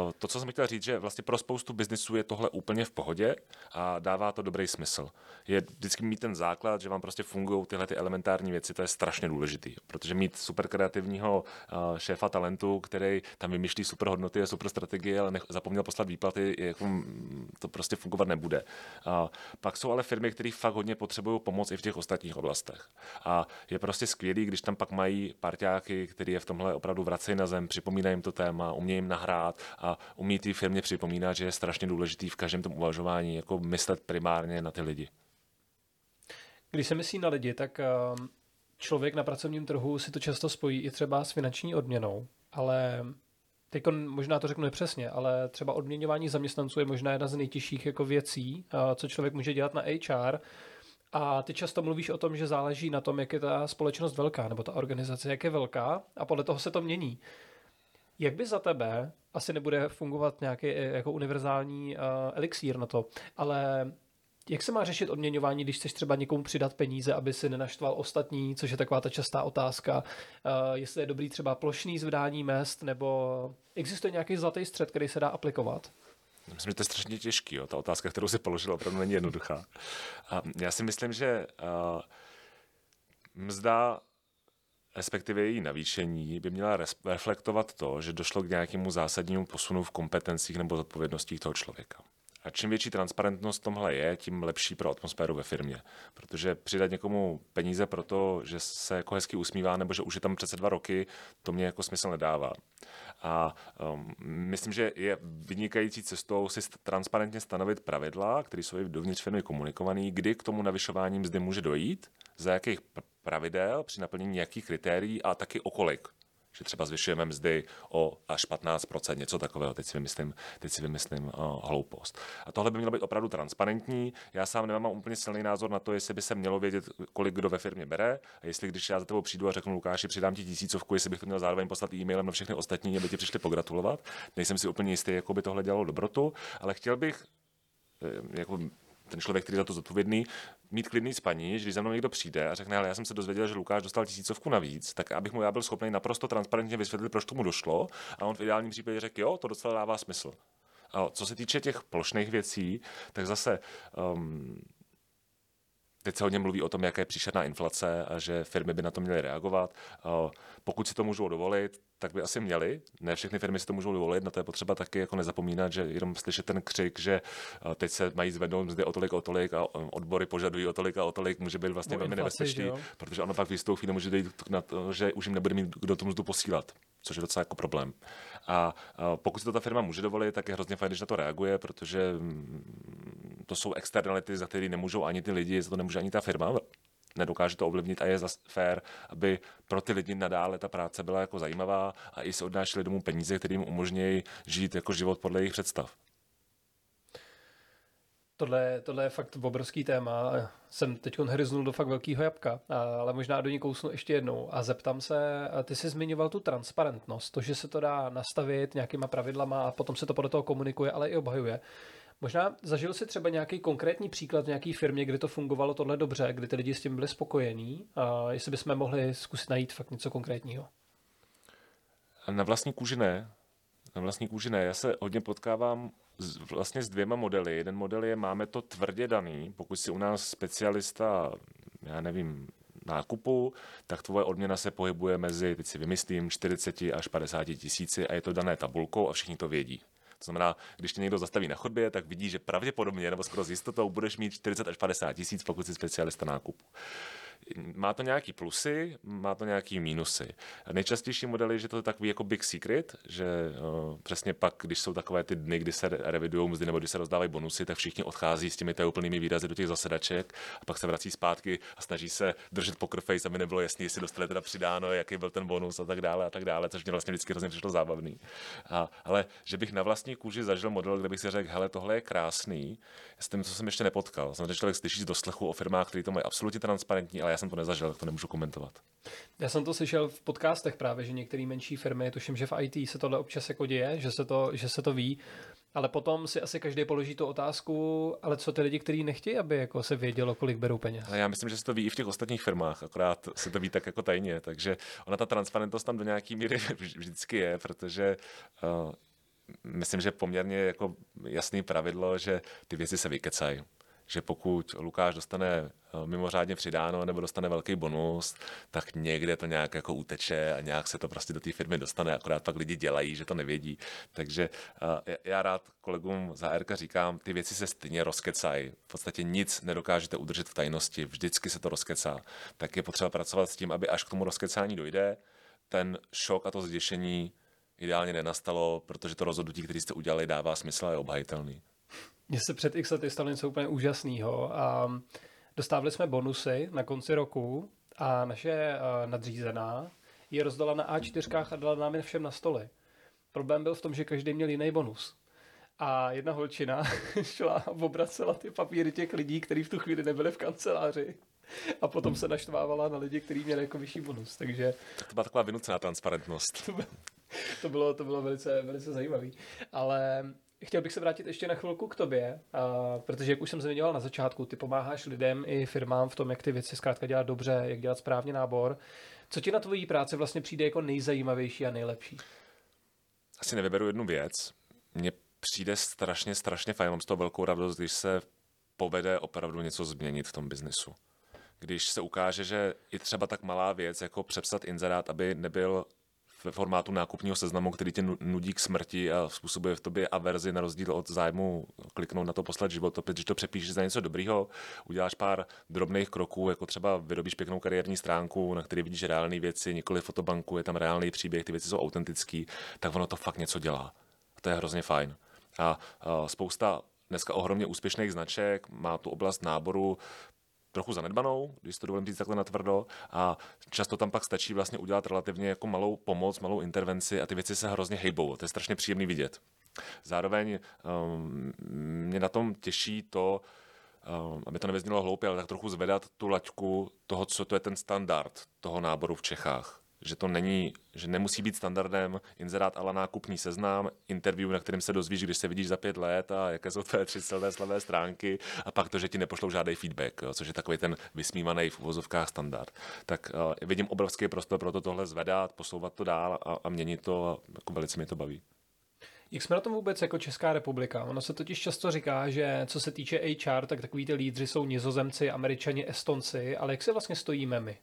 Uh, to, co jsem chtěl říct, že vlastně pro spoustu biznisů je tohle úplně v pohodě a dává to dobrý smysl. Je vždycky mít ten základ, že vám prostě fungují tyhle ty elementární věci, to je strašně důležitý, protože mít super kreativního uh, šéfa talentu, který tam vymýšlí super hodnoty a super strategie, ale nech, zapomněl poslat výplaty, je, to prostě fungovat nebude. Uh, pak jsou ale firmy, které fakt hodně potřebují pomoc i v těch ostatních oblastech. A je prostě skvělý, když tam pak mají parťáky, který je v tomhle opravdu vracejí na zem, připomínají jim to téma, umějí jim nahrát a umí té firmě připomínat, že je strašně důležitý v každém tom uvažování jako myslet primárně na ty lidi. Když se myslí na lidi, tak člověk na pracovním trhu si to často spojí i třeba s finanční odměnou, ale teď možná to řeknu nepřesně, ale třeba odměňování zaměstnanců je možná jedna z nejtěžších jako věcí, co člověk může dělat na há er. A ty často mluvíš o tom, že záleží na tom, jak je ta společnost velká, nebo ta organizace, jak je velká, a podle toho se to mění. Jak by za tebe, asi nebude fungovat nějaký jako univerzální uh, elixír na to, ale jak se má řešit odměňování, když chceš třeba někomu přidat peníze, aby si nenaštval ostatní, což je taková ta častá otázka, uh, jestli je dobrý třeba plošný zvedání mezd, nebo existuje nějaký zlatý střed, který se dá aplikovat? Myslím, že to je strašně těžký, jo. Ta otázka, kterou si položila, opravdu není jednoduchá. A já si myslím, že uh, mzda, respektive její navýšení, by měla res- reflektovat to, že došlo k nějakému zásadnímu posunu v kompetencích nebo zodpovědnostích toho člověka. A čím větší transparentnost tomhle je, tím lepší pro atmosféru ve firmě. Protože přidat někomu peníze pro to, že se jako hezky usmívá nebo že už je tam přece dva roky, to mě jako smysl nedává. A um, myslím, že je vynikající cestou si transparentně stanovit pravidla, které jsou i dovnitř firmy komunikované, kdy k tomu navyšování mzdy může dojít, za jakých pravidel, při naplnění jakých kritérií a taky o kolik. Že třeba zvyšujeme mzdy o až patnáct procent, něco takového, teď si vymyslím, teď si vymyslím uh, hloupost. A tohle by mělo být opravdu transparentní. Já sám nemám úplně silný názor na to, jestli by se mělo vědět, kolik kdo ve firmě bere, a jestli když já za tebou přijdu a řeknu Lukáši, přidám ti tisícovku, jestli bych to měl zároveň poslat e-mailem na všechny ostatní, aby ti přišli pogratulovat. Nejsem si úplně jistý, jako by tohle dělalo dobrotu, ale chtěl bych jako ten člověk, který za to zodpovědný, mít klidný spaní, že když za mnou někdo přijde a řekne, hele, já jsem se dozvěděl, že Lukáš dostal tisícovku navíc, tak abych mu já byl schopný naprosto transparentně vysvětlit, proč tomu došlo, a on v ideálním případě řekl, jo, to docela dává smysl. A co se týče těch plošných věcí, tak zase um, teď se hodně mluví o tom, jaká je příšerná inflace a že firmy by na to měly reagovat. Uh, pokud si to můžou dovolit, tak by asi měli. Ne všechny firmy si to můžou dovolit, na to je potřeba taky jako nezapomínat, že jenom slyšet ten křik, že teď se mají zvednout mzdy o tolik, o tolik a odbory požadují o tolik a o tolik, může být vlastně velmi nebezpečný, protože ono pak vystoupí, nemůže dojít na to, že už jim nebude mít kdo tu mzdu posílat, což je docela jako problém. A pokud si to ta firma může dovolit, tak je hrozně fajn, když na to reaguje, protože to jsou externality, za které nemůžou ani ty lidi, za to nemůže ani ta firma. Nedokáže to ovlivnit a je zase fér, aby pro ty lidi nadále ta práce byla jako zajímavá a i se odnášeli domů peníze, které jim umožňují žít jako život podle jejich představ. Tohle, tohle je fakt obrovský téma. Jsem teď hryznul do fakt velkého jabka, ale možná do něj kousnu ještě jednou a zeptám se, ty jsi zmiňoval tu transparentnost, to, že se to dá nastavit nějakýma pravidlama a potom se to podle toho komunikuje, ale i obhajuje. Možná zažil jsi třeba nějaký konkrétní příklad v nějaké firmě, kde to fungovalo tohle dobře, kdy ty lidi s tím byli spokojení, a jestli bychom mohli zkusit najít fakt něco konkrétního? Na vlastní kůži ne. Na vlastní kůži ne. Já se hodně potkávám vlastně s dvěma modely. Jeden model je, máme to tvrdě daný, pokud si u nás specialista, já nevím, nákupu, tak tvoje odměna se pohybuje mezi, teď si vymyslím, čtyřicet až padesát tisíci a je to dané tabulkou a všichni to vědí. To znamená, když tě někdo zastaví na chodbě, tak vidí, že pravděpodobně nebo skoro s jistotou budeš mít čtyřicet až padesát tisíc, pokud jsi specialista nákupu. Má to nějaký plusy, má to nějaký mínusy. Nejčastější model je, že to je takový jako big secret, že uh, přesně pak, když jsou takové ty dny, kdy se revidují mzdy nebo když se rozdávají bonusy, tak všichni odchází s těmi úplnými výrazy do těch zasedaček a pak se vrací zpátky a snaží se držet poker face, aby nebylo jasný, jestli dostali teda přidáno, jaký byl ten bonus a tak dále a tak dále, což mě vlastně vždycky hrozně přišlo zábavný. A, ale že bych na vlastní kůži zažil model, kde bych si řekl, hele, tohle je krásný, s tím, co jsem ještě nepotkal. Samozřejmě člověk slyší z doslechu o firmách, které to mají absolutně transparentní, ale já jsem to nezažil, tak to nemůžu komentovat. Já jsem to slyšel v podcastech právě, že některé menší firmy, tuším, že v í té se tohle občas jako děje, že se to, že se to ví. Ale potom si asi každý položí tu otázku, ale co ty lidi, kteří nechtějí, aby jako se vědělo, kolik berou peněz? Já myslím, že se to ví i v těch ostatních firmách, akorát se to ví tak jako tajně, takže ona ta transparentnost tam do nějaký míry vždycky je, protože uh, myslím, že poměrně jako jasný pravidlo, že ty věci se vykecají. Že pokud Lukáš dostane mimořádně přidáno nebo dostane velký bonus, tak někde to nějak jako uteče a nějak se to prostě do té firmy dostane, akorát pak lidi dělají, že to nevědí. Takže já rád kolegům z há erka říkám, ty věci se stejně rozkecají. V podstatě nic nedokážete udržet v tajnosti, vždycky se to rozkecá. Tak je potřeba pracovat s tím, aby až k tomu rozkecání dojde, ten šok a to zděšení ideálně nenastalo, protože to rozhodnutí, které jste udělali, dává smysl a je obhajitelný. Mně se před x lety stalo něco úplně úžasného a dostávali jsme bonusy na konci roku a naše nadřízená je rozdala na á čtyři a dala nám je všem na stoli. Problém byl v tom, že každý měl jiný bonus. A jedna holčina šla a obracela ty papíry těch lidí, kteří v tu chvíli nebyli v kanceláři. A potom se naštvávala na lidi, kteří měli jako vyšší bonus. Takže tak to byla taková vynucená transparentnost. To bylo, to bylo, to bylo velice, velice zajímavé. Ale chtěl bych se vrátit ještě na chvilku k tobě, protože jak už jsem zmiňoval na začátku, ty pomáháš lidem i firmám v tom, jak ty věci zkrátka dělat dobře, jak dělat správně nábor. Co ti na tvojí práci vlastně přijde jako nejzajímavější a nejlepší? Asi nevyberu jednu věc. Mně přijde strašně, strašně fajn, mám z toho velkou radost, když se povede opravdu něco změnit v tom biznesu. Když se ukáže, že i třeba tak malá věc, jako přepsat inzerát, aby nebyl ve formátu nákupního seznamu, který tě nudí k smrti a způsobuje v tobě averzi na rozdíl od zájmu kliknout na to poslat životopis, když to přepíšeš za něco dobrýho, uděláš pár drobných kroků, jako třeba vyrobíš pěknou kariérní stránku, na které vidíš reálné věci, nikoli fotobanku, je tam reálný příběh, ty věci jsou autentický, tak ono to fakt něco dělá. A to je hrozně fajn. A, a spousta dneska ohromně úspěšných značek má tu oblast náboru trochu zanedbanou, když to dovolím říct takhle natvrdo, a často tam pak stačí vlastně udělat relativně jako malou pomoc, malou intervenci a ty věci se hrozně hejbou. To je strašně příjemný vidět. Zároveň um, mě na tom těší to, um, aby to nevyznělo hloupě, ale tak trochu zvedat tu laťku toho, co to je ten standard toho náboru v Čechách. Že to není, že nemusí být standardem inzerát ala nákupní seznam, interview, na kterém se dozvíš, když se vidíš za pět let a jaké jsou tvé tři silné slavé stránky a pak to, že ti nepošlou žádný feedback, jo, což je takový ten vysmívaný v uvozovkách standard. Tak uh, vidím obrovský prostor pro to tohle zvedat, posouvat to dál a, a měnit to a jako velice mě to baví. Jak jsme na tom vůbec jako Česká republika? Ono se totiž často říká, že co se týče há er, tak takový ty lídři jsou Nizozemci, Američani, Estonci, ale jak se vlastně stojíme my?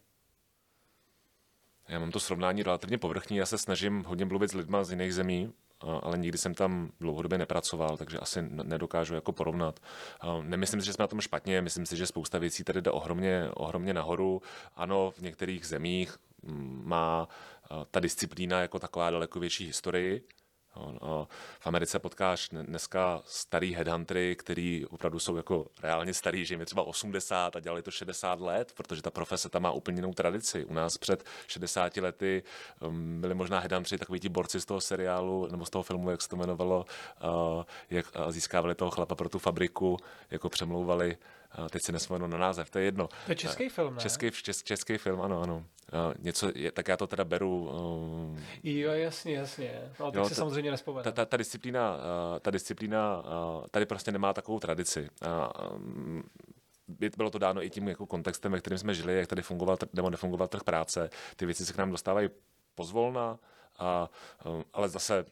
Já mám to srovnání relativně povrchní, já se snažím hodně mluvit s lidma z jiných zemí, ale nikdy jsem tam dlouhodobě nepracoval, takže asi nedokážu jako porovnat. Nemyslím si, že jsme na tom špatně, myslím si, že spousta věcí tady jde ohromně, ohromně nahoru. Ano, v některých zemích má ta disciplína jako taková daleko větší historii. V Americe potkáš dneska starý headhuntery, který opravdu jsou jako reálně starý, že jim je třeba osmdesát a dělali to šedesát let, protože ta profese tam má úplně jinou tradici. U nás před šedesáti lety byli možná headhuntery takoví ti borci z toho seriálu nebo z toho filmu, jak se to jmenovalo, jak získávali toho chlapa pro tu fabriku, jako přemlouvali. Teď si nesmenu na název, to je jedno. To je český film, ne? Český, čes, český film, ano, ano. Něco, je, tak já to teda beru. Um... Jo, jasně, jasně. No, tak jo, si ta, samozřejmě nespomenu. Ta, ta, ta disciplína, ta disciplína tady prostě nemá takovou tradici. Bylo to dáno i tím jako kontextem, ve kterém jsme žili, jak tady fungoval nebo nefungoval trh práce. Ty věci se k nám dostávají pozvolna, a, ale zase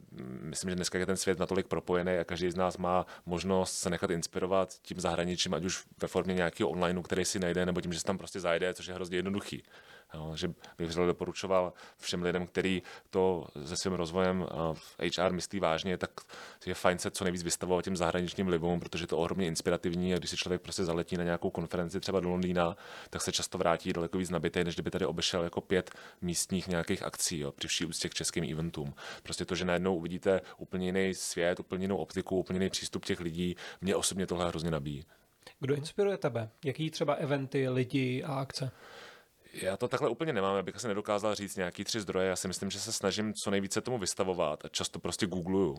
myslím, že dneska je ten svět natolik propojený a každý z nás má možnost se nechat inspirovat tím zahraničím, ať už ve formě nějakého online, který si najde, nebo tím, že se tam prostě zajde, což je hrozně jednoduchý. Jo, že bych vřele doporučoval všem lidem, kteří to se svým rozvojem v há er myslí vážně, tak je fajn se co nejvíc vystavovat těm zahraničním vlivům, protože to je ohromně inspirativní a když si člověk prostě zaletí na nějakou konferenci třeba do Londýna, tak se často vrátí daleko víc nabitej, než kdyby tady obešel jako pět místních nějakých akcí, jo, při vší úctě k českým eventům. Prostě to, že najednou uvidíte úplně jiný svět, úplně jinou optiku, úplně jiný přístup těch lidí, mě osobně tohle hrozně nabíjí. Kdo inspiruje tebe? Jaký třeba eventy, lidi a akce? Já to takhle úplně nemám, abych asi nedokázal říct nějaký tři zdroje. Já si myslím, že se snažím co nejvíce tomu vystavovat. Často prostě googluju.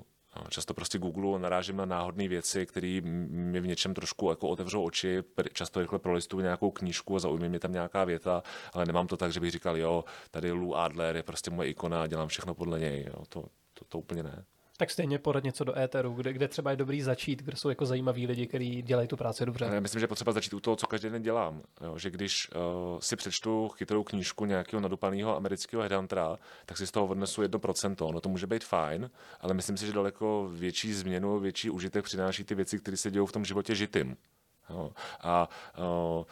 Často prostě googluju a narážím na náhodné věci, které mě v něčem trošku jako otevřou oči. Často rychle prolistuju nějakou knížku a zaujme mě tam nějaká věta, ale nemám to tak, že bych říkal, jo, tady Lou Adler je prostě moje ikona a dělám všechno podle něj. Jo, to, to, to úplně ne. Tak stejně podat něco do éteru, kde, kde třeba je dobrý začít, kde jsou jako zajímaví lidi, kteří dělají tu práci dobře. Já myslím, že potřeba začít u toho, co každý den dělám. Jo, že když uh, si přečtu chytrou knížku nějakého nadupaného amerického headhuntera, tak si z toho odnesu jedno procento. No to může být fajn, ale myslím si, že daleko větší změnu, větší užitek přináší ty věci, které se dějou v tom životě žitým. Jo. A uh,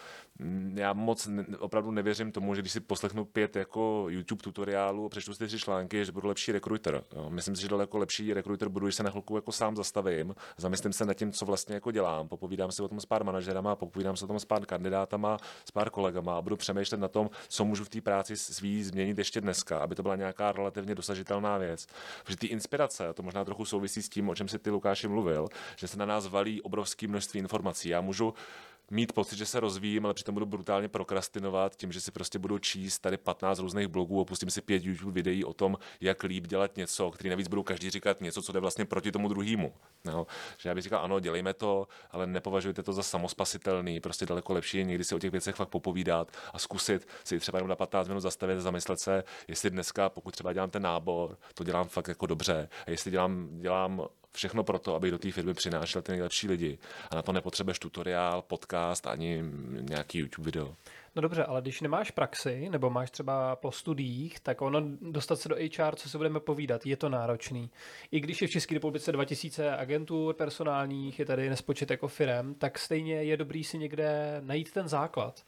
já moc ne, opravdu nevěřím tomu, že když si poslechnu pět jako YouTube tutoriálů a přečtu si tři články, že budu lepší rekruter. Jo. Myslím si, že daleko lepší rekruter budu, když se na chvilku jako sám zastavím, zamyslím se nad tím, co vlastně jako dělám, popovídám se o tom s pár manažerama, popovídám se o tom s pár kandidátama, s pár kolegama a budu přemýšlet na tom, co můžu v té práci svý změnit ještě dneska, aby to byla nějaká relativně dosažitelná věc. Protože ty inspirace, to možná trochu souvisí s tím, o čem si ty, Lukáši, mluvil, že se na nás valí obrovské množství informací. Já můžu mít pocit, že se rozvíjím, ale přitom budu brutálně prokrastinovat tím, že si prostě budu číst tady patnáct různých blogů a pustím si pět YouTube videí o tom, jak líp dělat něco, který navíc budou každý říkat něco, co jde vlastně proti tomu druhému. No, že já bych říkal, ano, dělejme to, ale nepovažujte to za samospasitelný, prostě daleko lepší je někdy si o těch věcech fakt popovídat a zkusit si třeba jenom na patnáct minut zastavit a zamyslet se, jestli dneska, pokud třeba dělám ten nábor, to dělám fakt jako dobře, a jestli dělám, dělám všechno pro to, aby do té firmy přinášel ty nejlepší lidi. A na to nepotřebuješ tutoriál, podcast ani nějaký YouTube video. No dobře, ale když nemáš praxi, nebo máš třeba po studiích, tak ono dostat se do há er, co se budeme povídat, je to náročný. I když je v České republice dva tisíce agentur personálních, je tady nespočet jako firem, tak stejně je dobrý si někde najít ten základ.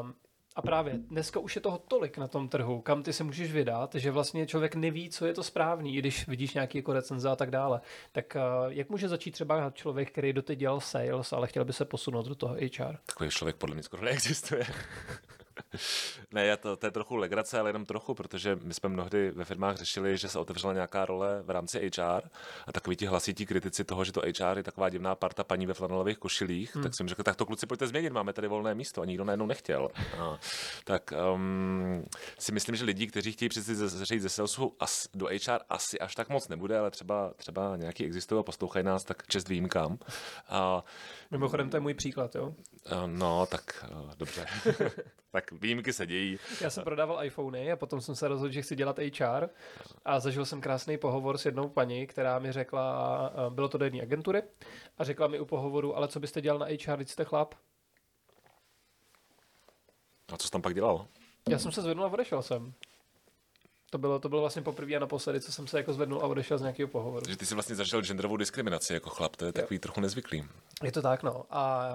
Uh, A právě dneska už je toho tolik na tom trhu, kam ty se můžeš vydat, že vlastně člověk neví, co je to správný, i když vidíš nějaký jako recenze a tak dále. Tak jak může začít třeba člověk, který doteď dělal sales, ale chtěl by se posunout do toho há er? Takový člověk podle mě skoro neexistuje. Ne, já to, to je trochu legrace, ale jenom trochu, protože my jsme mnohdy ve firmách řešili, že se otevřela nějaká role v rámci há er a takoví ti hlasití kritici toho, že to há er je taková divná parta paní ve flanelových košilích, hmm. tak jsem řekl, tak to kluci pojďte změnit, máme tady volné místo a nikdo najednou nechtěl. No. Tak um, si myslím, že lidi, kteří chtějí přijít ze, ze salesu as, do há er asi až tak moc nebude, ale třeba, třeba nějaký existují a poslouchají nás, tak čest výjimkám. A, Mimochodem to je můj příklad, jo? No, tak dobře. Tak výjimky se dějí. Já jsem prodával iPhony a potom jsem se rozhodl, že chci dělat há er a zažil jsem krásný pohovor s jednou paní, která mi řekla, bylo to do jedné agentury a řekla mi u pohovoru, ale co byste dělal na há er, když jste chlap? A co jsi tam pak dělal? Já jsem se zvednul a odešel jsem. To bylo, to bylo vlastně poprvé a naposledy, co jsem se jako zvednul a odešel z nějakého pohovoru. Že ty jsi vlastně zažil genderovou diskriminaci jako chlap, to je takový jo. Trochu nezvyklý. Je to tak, no. A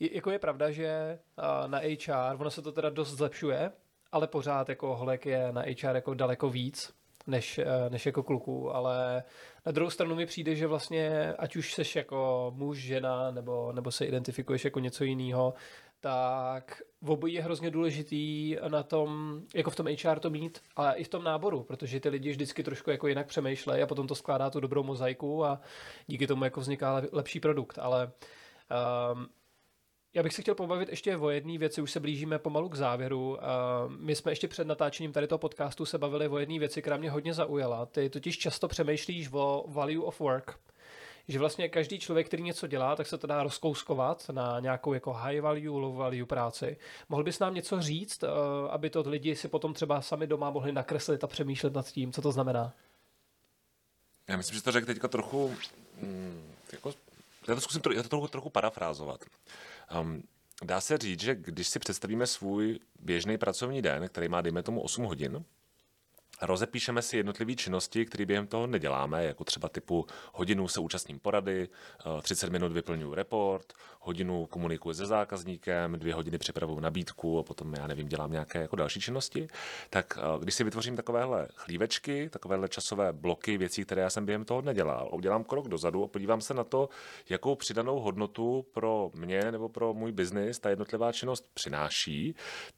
je, jako je pravda, že na há er, ono se to teda dost zlepšuje, ale pořád jako holek je na há er jako daleko víc, než, než jako kluků, ale na druhou stranu mi přijde, že vlastně, ať už seš jako muž, žena, nebo, nebo se identifikuješ jako něco jiného, tak v obojí je hrozně důležitý na tom, jako v tom há er to mít, ale i v tom náboru, protože ty lidi vždycky trošku jako jinak přemýšlejí a potom to skládá tu dobrou mozaiku a díky tomu jako vzniká lepší produkt, ale um, já bych se chtěl pobavit ještě o jedné věci, už se blížíme pomalu k závěru. My jsme ještě před natáčením tady toho podcastu se bavili o jedné věci, která mě hodně zaujala. Ty totiž často přemýšlíš o value of work, že vlastně každý člověk, který něco dělá, tak se to dá rozkouskovat na nějakou jako high value, low value práci. Mohl bys nám něco říct, aby to lidi si potom třeba sami doma mohli nakreslit a přemýšlet nad tím, co to znamená? Já myslím, že to řekl teďka trochu... Jako... Já to zkusím já to trochu, trochu parafrázovat. Um, dá se říct, že když si představíme svůj běžný pracovní den, který má, dejme tomu, osm hodin, a rozepíšeme si jednotlivé činnosti, které během toho neděláme, jako třeba typu hodinu se účastním porady, třicet minut vyplňuji report, hodinu komunikuji se zákazníkem, dvě hodiny připravuji nabídku a potom, já nevím, dělám nějaké jako další činnosti, tak když si vytvořím takovéhle chlívečky, takovéhle časové bloky věcí, které já jsem během toho nedělal, udělám krok dozadu a podívám se na to, jakou přidanou hodnotu pro mě nebo pro můj biznis ta jednotlivá činnost přináší,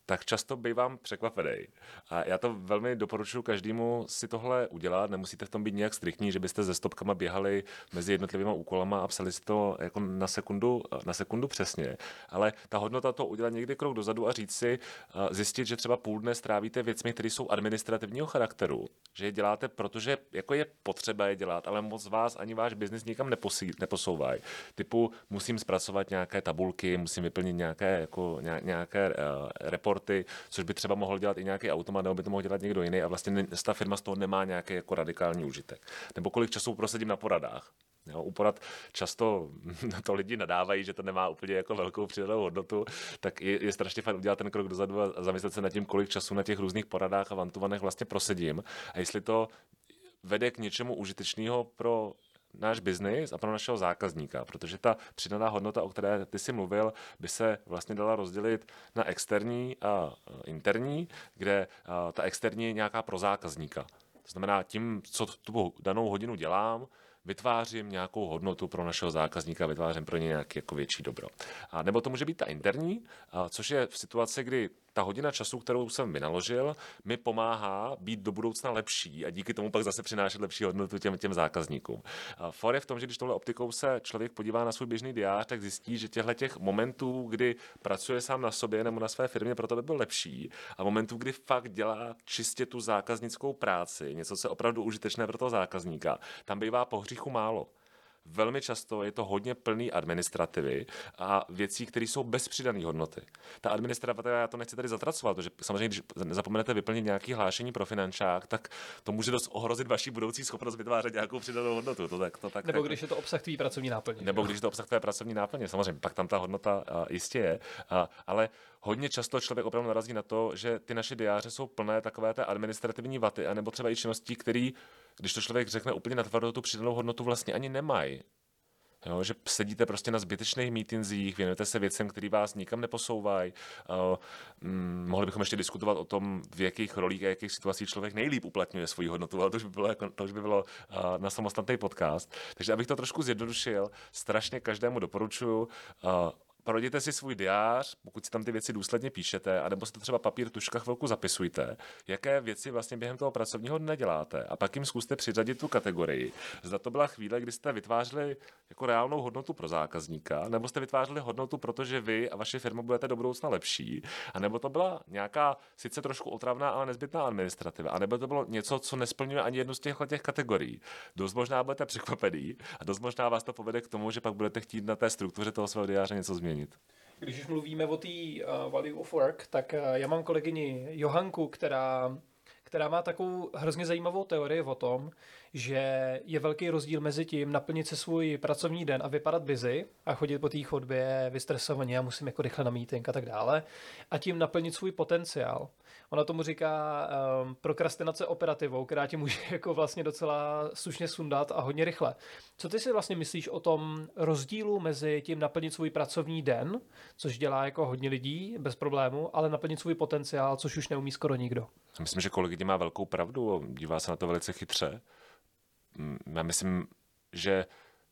tak často bývám překvapený. A já to velmi doporučuji každému si tohle udělat, nemusíte v tom být nějak striktní, že byste ze stopkama běhali mezi jednotlivými úkolama a psali si to jako na sekundu, na sekundu přesně, ale ta hodnota to udělat někdy krok dozadu a říct si, zjistit, že třeba půl dne strávíte věcmi, které jsou administrativního charakteru, že je děláte, protože jako je potřeba je dělat, ale moc vás ani váš biznis nikam neposí, neposouvají. Typu musím zpracovat nějaké tabulky, musím vyplnit nějaké, jako, nějaké uh, reporty, reporty, což by třeba mohl dělat i nějaký automat, nebo by to mohl dělat někdo jiný a vlastně ta firma z toho nemá nějaký jako radikální užitek. Nebo kolik času prosedím na poradách. Jo, u porad často to lidi nadávají, že to nemá úplně jako velkou přidanou hodnotu, tak je, je strašně fajn udělat ten krok dozadu a zamyslet se nad tím, kolik času na těch různých poradách a vantovanech vlastně prosedím. A jestli to vede k něčemu užitečného pro náš biznis a pro našeho zákazníka, protože ta přidaná hodnota, o které ty jsi mluvil, by se vlastně dala rozdělit na externí a interní, kde ta externí je nějaká pro zákazníka. To znamená tím, co tu danou hodinu dělám, vytvářím nějakou hodnotu pro našeho zákazníka, vytvářím pro ně nějaké jako větší dobro. A nebo to může být ta interní, a což je v situaci, kdy ta hodina času, kterou jsem vynaložil, mi pomáhá být do budoucna lepší a díky tomu pak zase přinášet lepší hodnotu těm, těm zákazníkům. Fór je v tom, že když tohle optikou se člověk podívá na svůj běžný diář, tak zjistí, že těchto těch momentů, kdy pracuje sám na sobě nebo na své firmě, proto by byl lepší, a momentů, kdy fakt dělá čistě tu zákaznickou práci, něco, co je opravdu užitečné pro toho zákazníka, tam bývá po hříchu málo. Velmi často je to hodně plný administrativy a věcí, které jsou bez přidané hodnoty. Ta administrativa, já to nechci tady zatracovat, protože samozřejmě, když zapomenete vyplnit nějaké hlášení pro finančák, tak to může dost ohrozit vaši budoucí schopnost vytvářet nějakou přidanou hodnotu. To tak, to tak, nebo tak, když je to obsah tvý pracovní náplně. Nebo když je to obsah tvé pracovní náplně, samozřejmě, pak tam ta hodnota a, jistě je, a, ale hodně často člověk opravdu narazí na to, že ty naše diáře jsou plné takové té administrativní vaty, anebo třeba i činností, které, když to člověk řekne úplně natvrdo, tu přidanou hodnotu vlastně ani nemají. Jo, že sedíte prostě na zbytečných mítinzích, věnujete se věcem, které vás nikam neposouvají. Uh, mm, mohli bychom ještě diskutovat o tom, v jakých rolích a jakých situacích člověk nejlíp uplatňuje svoji hodnotu, ale to už by bylo, to už by bylo uh, na samostatný podcast. Takže abych to trošku zjednodušil, strašně každému doporučuji, uh, prodějte si svůj diář, pokud si tam ty věci důsledně píšete, anebo si to třeba papír, tužka chvilku zapisujte, jaké věci vlastně během toho pracovního dne děláte a pak jim zkuste přiřadit tu kategorii. Zda to byla chvíle, kdy jste vytvářeli jako reálnou hodnotu pro zákazníka, nebo jste vytvářeli hodnotu, protože vy a vaše firma budete do budoucna lepší, anebo to byla nějaká sice trošku otravná, ale nezbytná administrativa, anebo to bylo něco, co nesplňuje ani jednu z těchto těch kategorií. Dost možná budete překvapený a dost možná vás to povede k tomu, že pak budete chtít na té struktuře toho svého diáře něco změnit. Když už mluvíme o té uh, value of work, tak uh, já mám kolegyni Johanku, která, která má takovou hrozně zajímavou teorii o tom, že je velký rozdíl mezi tím naplnit si svůj pracovní den a vypadat busy a chodit po té chodbě vystresovaně, já musím jako rychle na meeting a tak dále, a tím naplnit svůj potenciál. Ona tomu říká um, prokrastinace operativou, která tě může jako vlastně docela slušně sundat a hodně rychle. Co ty si vlastně myslíš o tom rozdílu mezi tím naplnit svůj pracovní den, což dělá jako hodně lidí bez problému, ale naplnit svůj potenciál, což už neumí skoro nikdo? Myslím, že kolegyně má velkou pravdu, dívá se na to velice chytře. Já myslím, že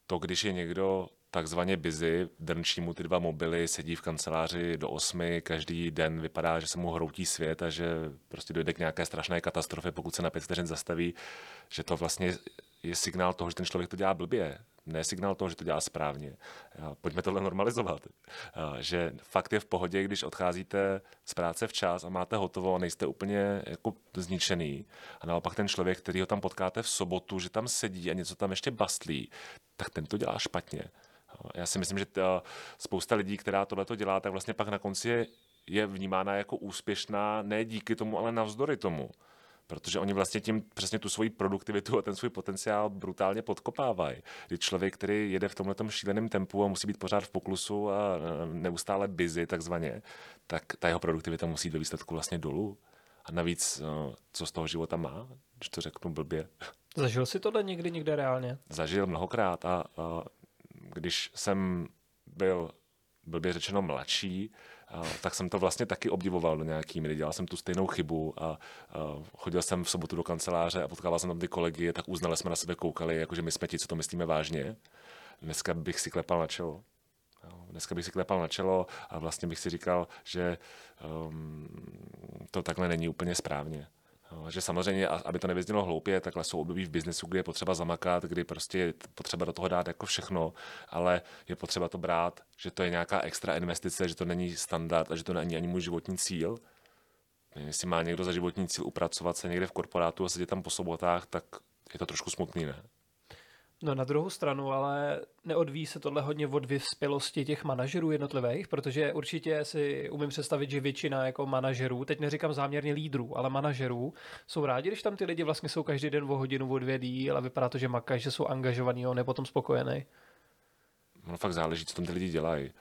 to, když je někdo takzvaně busy, drnčí mu ty dva mobily, sedí v kanceláři do osmi, každý den vypadá, že se mu hroutí svět a že prostě dojde k nějaké strašné katastrofě, pokud se na pět vteřin zastaví, že to vlastně je signál toho, že ten člověk to dělá blbě. Ne signál toho, že to dělá správně. Pojďme tohle normalizovat. Že fakt je v pohodě, když odcházíte z práce včas a máte hotovo a nejste úplně jako zničený. A naopak ten člověk, který ho tam potkáte v sobotu, že tam sedí a něco tam ještě bastlí, tak ten to dělá špatně. Já si myslím, že spousta lidí, která tohleto dělá, tak vlastně pak na konci je vnímána jako úspěšná, ne díky tomu, ale navzdory tomu. Protože oni vlastně tím přesně tu svoji produktivitu a ten svůj potenciál brutálně podkopávají. Když člověk, který jede v tomhletom šíleném tempu a musí být pořád v poklusu a neustále busy takzvaně, tak ta jeho produktivita musí jít do výsledku vlastně dolů. A navíc, co z toho života má, když to řeknu blbě. Zažil jsi tohle někdy někde reálně? Zažil mnohokrát a, a když jsem byl blbě řečeno mladší, a, tak jsem to vlastně taky obdivoval do nějaký míry. Dělal jsem tu stejnou chybu a, a chodil jsem v sobotu do kanceláře a potkával jsem tam ty kolegy, tak uznale jsme na sebe koukali, jakože my jsme ti, co to myslíme vážně. Dneska bych si klepal na čelo. Dneska bych si klepal na čelo a vlastně bych si říkal, že um, to takhle není úplně správně. Že samozřejmě, aby to nevyznělo hloupě, takhle jsou období v biznesu, kdy je potřeba zamakat, kdy prostě je potřeba do toho dát jako všechno, ale je potřeba to brát, že to je nějaká extra investice, že to není standard a že to není ani můj životní cíl. Jestli má někdo za životní cíl upracovat se někde v korporátu a sedět tam po sobotách, tak je to trošku smutný, ne? No na druhou stranu, ale neodvíjí se tohle hodně od vyspělosti těch manažerů jednotlivých, protože určitě si umím představit, že většina jako manažerů, teď neříkám záměrně lídrů, ale manažerů, jsou rádi, když tam ty lidi vlastně jsou každý den o hodinu, o dvě díl a vypadá to, že makají, že jsou angažovaní, on je potom spokojený. No fakt záleží, co tam ty lidi dělají.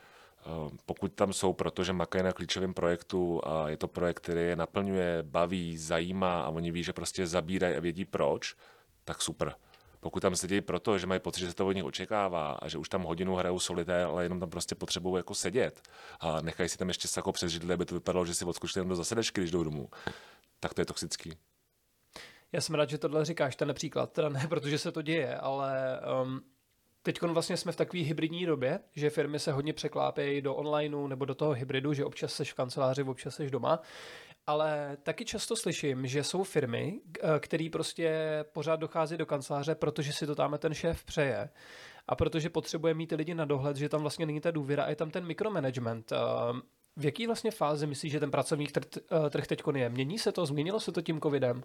Pokud tam jsou, protože makají na klíčovém projektu a je to projekt, který je naplňuje, baví, zajímá a oni ví, že prostě zabírají a vědí proč, tak super. Pokud tam sedějí proto, že mají pocit, že se to od nich očekává a že už tam hodinu hrajou solitér, ale jenom tam prostě potřebují jako sedět a nechají si tam ještě sako přes židle, aby to vypadalo, že si odskočili jenom do zasedečky, když jdou domů, tak to je toxický. Já jsem rád, že tohle říkáš, tenhle příklad, teda ne, protože se to děje, ale um, teď vlastně jsme v takové hybridní době, že firmy se hodně překlápějí do onlineu nebo do toho hybridu, že občas seš v kanceláři, občas seš doma. Ale taky často slyším, že jsou firmy, které prostě pořád dochází do kanceláře, protože si to tam ten šéf přeje. A protože potřebuje mít ty lidi na dohled, že tam vlastně není ta důvěra a je tam ten mikromanagement. V jaký vlastně fázi myslíš, že ten pracovník trh teď je? Mění se to? Změnilo se to tím covidem?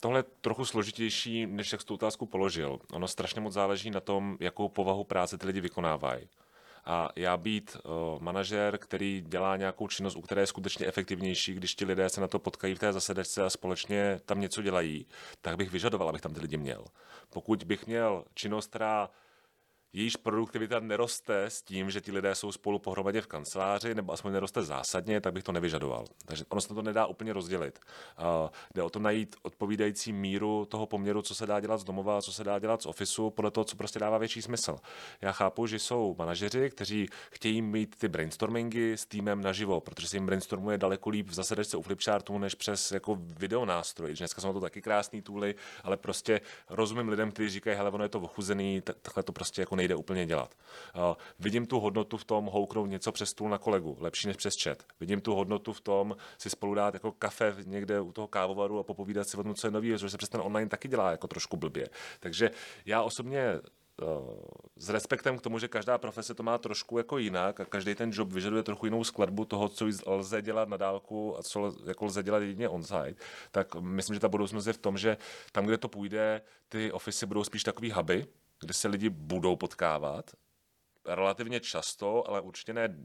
Tohle je trochu složitější, než jak jsi tu otázku položil. Ono strašně moc záleží na tom, jakou povahu práce ty lidi vykonávají. A já být uh, manažer, který dělá nějakou činnost, u které je skutečně efektivnější, když ti lidé se na to potkají v té zasedačce a společně tam něco dělají, tak bych vyžadoval, abych tam ty lidi měl. Pokud bych měl činnost, která jejíž produktivita neroste s tím, že ti lidé jsou spolu pohromadě v kanceláři, nebo aspoň neroste zásadně, tak bych to nevyžadoval. Takže ono se to nedá úplně rozdělit. Uh, jde o to najít odpovídající míru toho poměru, co se dá dělat z domova, co se dá dělat z ofisu, podle toho, co prostě dává větší smysl. Já chápu, že jsou manažeři, kteří chtějí mít ty brainstormingy s týmem naživo, protože se jim brainstormuje daleko líp v zasedačce u flipchartu, než přes jako videonástroj. Dneska jsou to taky krásný tůly, ale prostě rozumím lidem, kteří říkají, hele, ono je to ochuzený, takhle to prostě jako nejde úplně dělat. Uh, vidím tu hodnotu v tom houknout něco přes stůl na kolegu, lepší než přes chat. Vidím tu hodnotu v tom si spolu dát jako kafe někde u toho kávovaru a popovídat si o tom, co je nový, že se přes ten online taky dělá jako trošku blbě. Takže já osobně s respektem k tomu, že každá profese to má trošku jako jinak a každý ten job vyžaduje trochu jinou skladbu toho, co lze dělat na dálku a co jako lze dělat jedině on-site, tak myslím, že ta budoucnost je v tom, že tam, kde to půjde, ty ofisy budou spíš takový huby, kde se lidi budou potkávat relativně často, ale určitě ne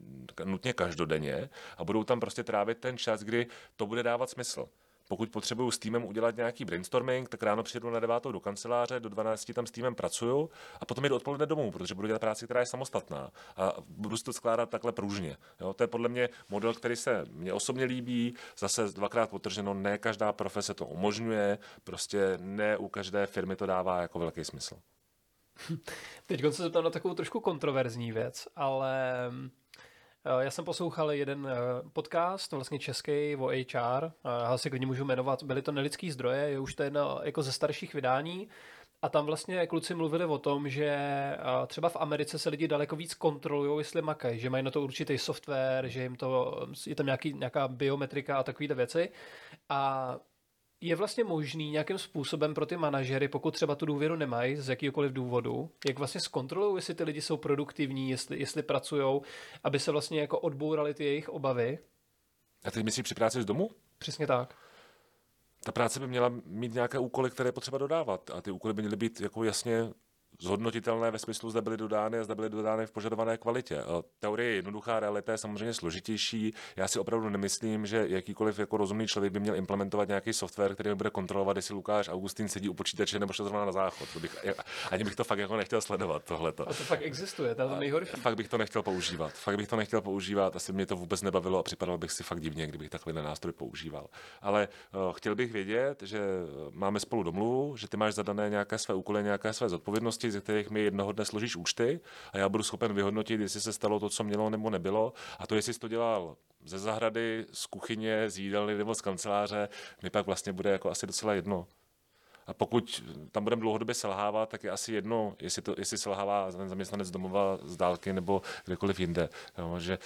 nutně každodenně a budou tam prostě trávit ten čas, kdy to bude dávat smysl. Pokud potřebuju s týmem udělat nějaký brainstorming, tak ráno přijedu na devátou do kanceláře, do dvanácti tam s týmem pracuju a potom jdu odpoledne domů, protože budu dělat práci, která je samostatná a budu si to skládat takhle pružně. Jo, to je podle mě model, který se mně osobně líbí, zase dvakrát potrženo, ne každá profese to umožňuje, prostě ne u každé firmy to dává jako velký smysl. Teď se zeptám na takovou trošku kontroverzní věc, ale já jsem poslouchal jeden podcast, vlastně český, o H R, já si k němu můžu jmenovat, byly to Nelidský zdroje, je už to jedno jako ze starších vydání a tam vlastně kluci mluvili o tom, že třeba v Americe se lidi daleko víc kontrolují, jestli makají, že mají na to určitý software, že jim to, je tam nějaký, nějaká biometrika a takovýhle věci a je vlastně možný nějakým způsobem pro ty manažery, pokud třeba tu důvěru nemají z jakýkoliv důvodu, jak vlastně zkontrolují, jestli ty lidi jsou produktivní, jestli, jestli pracujou, aby se vlastně jako odbouraly ty jejich obavy? A teď myslíš při práci z domu? Přesně tak. Ta práce by měla mít nějaké úkoly, které je potřeba dodávat a ty úkoly by měly být jako jasně zhodnotitelné ve smyslu, zda byly dodány a zda byly dodány v požadované kvalitě. Teorie je jednoduchá, realita je samozřejmě složitější. Já si opravdu nemyslím, že jakýkoliv jako rozumný člověk by měl implementovat nějaký software, který mi bude kontrolovat, jestli Lukáš Augustín sedí u počítače nebo šel zrovna na záchod. To bych, ani bych to fakt jako nechtěl sledovat tohleto. A to fakt existuje, to je nejhorší. Fakt bych to nechtěl používat. Fakt bych to nechtěl používat, asi mě to vůbec nebavilo a připadalo bych si fakt divně, kdybych takový nástroj používal. Ale uh, chtěl bych vědět, že máme spolu domluvu, že ty máš zadané nějaké své úkoly, nějaké své zodpovědnosti, ze kterých mi jednoho dne složíš účty a já budu schopen vyhodnotit, jestli se stalo to, co mělo nebo nebylo a to, jestli jsi to dělal ze zahrady, z kuchyně, z jídelny nebo z kanceláře, mi pak vlastně bude jako asi docela jedno. A pokud tam budeme dlouhodobě selhávat, tak je asi jedno, jestli, to, jestli selhává zaměstnanec domova z dálky nebo kdekoliv jinde. Jo, že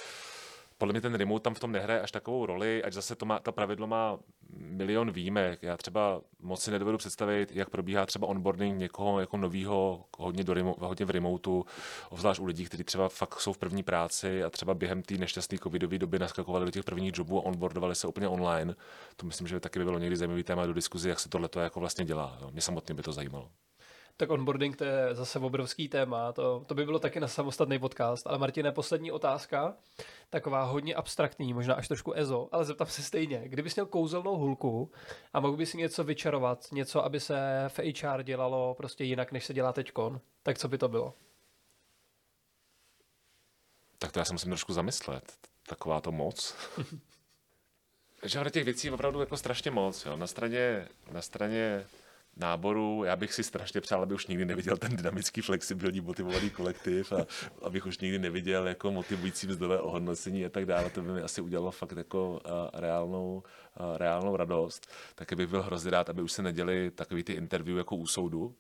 podle mě ten remote tam v tom nehraje až takovou roli, ať zase to má, ta pravidlo má milion výjimek. Já třeba moc si nedovedu představit, jak probíhá třeba onboarding někoho jako novýho hodně, do remo, hodně v remotu, obzvlášť u lidí, kteří třeba fakt jsou v první práci a třeba během té nešťastné covidové doby naskakovali do těch prvních jobů a onboardovali se úplně online. To myslím, že by taky by bylo někdy zajímavý téma do diskuzi, jak se tohle to jako vlastně dělá. Mě samotně by to zajímalo. Tak onboarding, to je zase obrovský téma, to, to by bylo taky na samostatný podcast. Ale Martine, poslední otázka, taková hodně abstraktní, možná až trošku ezo, ale zeptám se stejně. Kdybys měl kouzelnou hulku a mohl bys si něco vyčarovat, něco, aby se v há er dělalo prostě jinak, než se dělá teďkon, tak co by to bylo? Tak to já se musím trošku zamyslet. Taková to moc. Žádné těch věcí opravdu jako strašně moc. Jo. Na straně... Na straně... náboru. Já bych si strašně přál, aby už nikdy neviděl ten dynamický, flexibilní, motivovaný kolektiv a abych už nikdy neviděl jako motivující mzdové ohodnocení a tak dále. To by mi asi udělalo fakt jako uh, reálnou, uh, reálnou radost. Taky bych byl hrozně rád, aby už se neděli takový ty interview jako u soudu.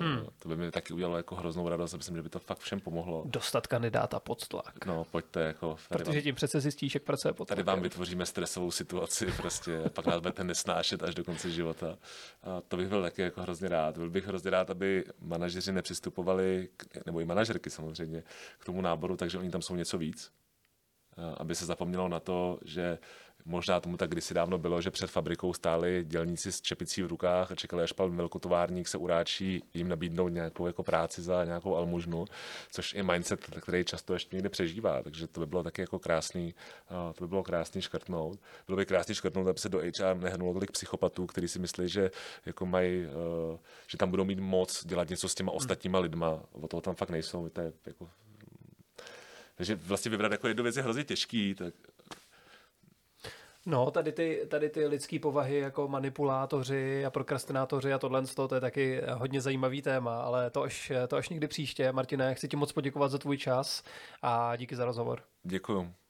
Hmm. Uh, to by mi taky udělalo jako hroznou radost a myslím, že by to fakt všem pomohlo. Dostat kandidáta pod tlak. No, pojďte jako. Protože vám, tím přece zjistíš, jak pracuje pod tlakem. Tady vám vytvoříme stresovou situaci, prostě, pak nás budete nesnášet až do konce života. A to bych byl taky jako hrozně rád. Byl bych hrozně rád, aby manažeři nepřistupovali, k, nebo i manažerky samozřejmě, k tomu náboru, takže oni tam jsou něco víc. Aby se zapomnělo na to, že možná tomu tak kdysi dávno bylo, že před fabrikou stáli dělníci s čepicí v rukách a čekali, až pan velkotovárník se uráčí, jim nabídnou nějakou jako práci za nějakou almužnu, což je mindset, který často ještě někde přežívá, takže to by bylo taky jako krásný, to by bylo krásný škrtnout. Bylo by krásný škrtnout, aby se do há er nehrnulo tolik psychopatů, kteří si myslí, že jako mají, že tam budou mít moc dělat něco s těma ostatníma lidma, o toho tam fakt nejsou, to je jako. Takže vlastně vybrat jako jednu věc je hrozně těžký. Tak... No, tady ty, tady ty lidský povahy jako manipulátoři a prokrastinátoři a tohle, to je taky hodně zajímavý téma, ale to až, to až někdy příště. Martine, chci ti moc poděkovat za tvůj čas a díky za rozhovor. Děkuju.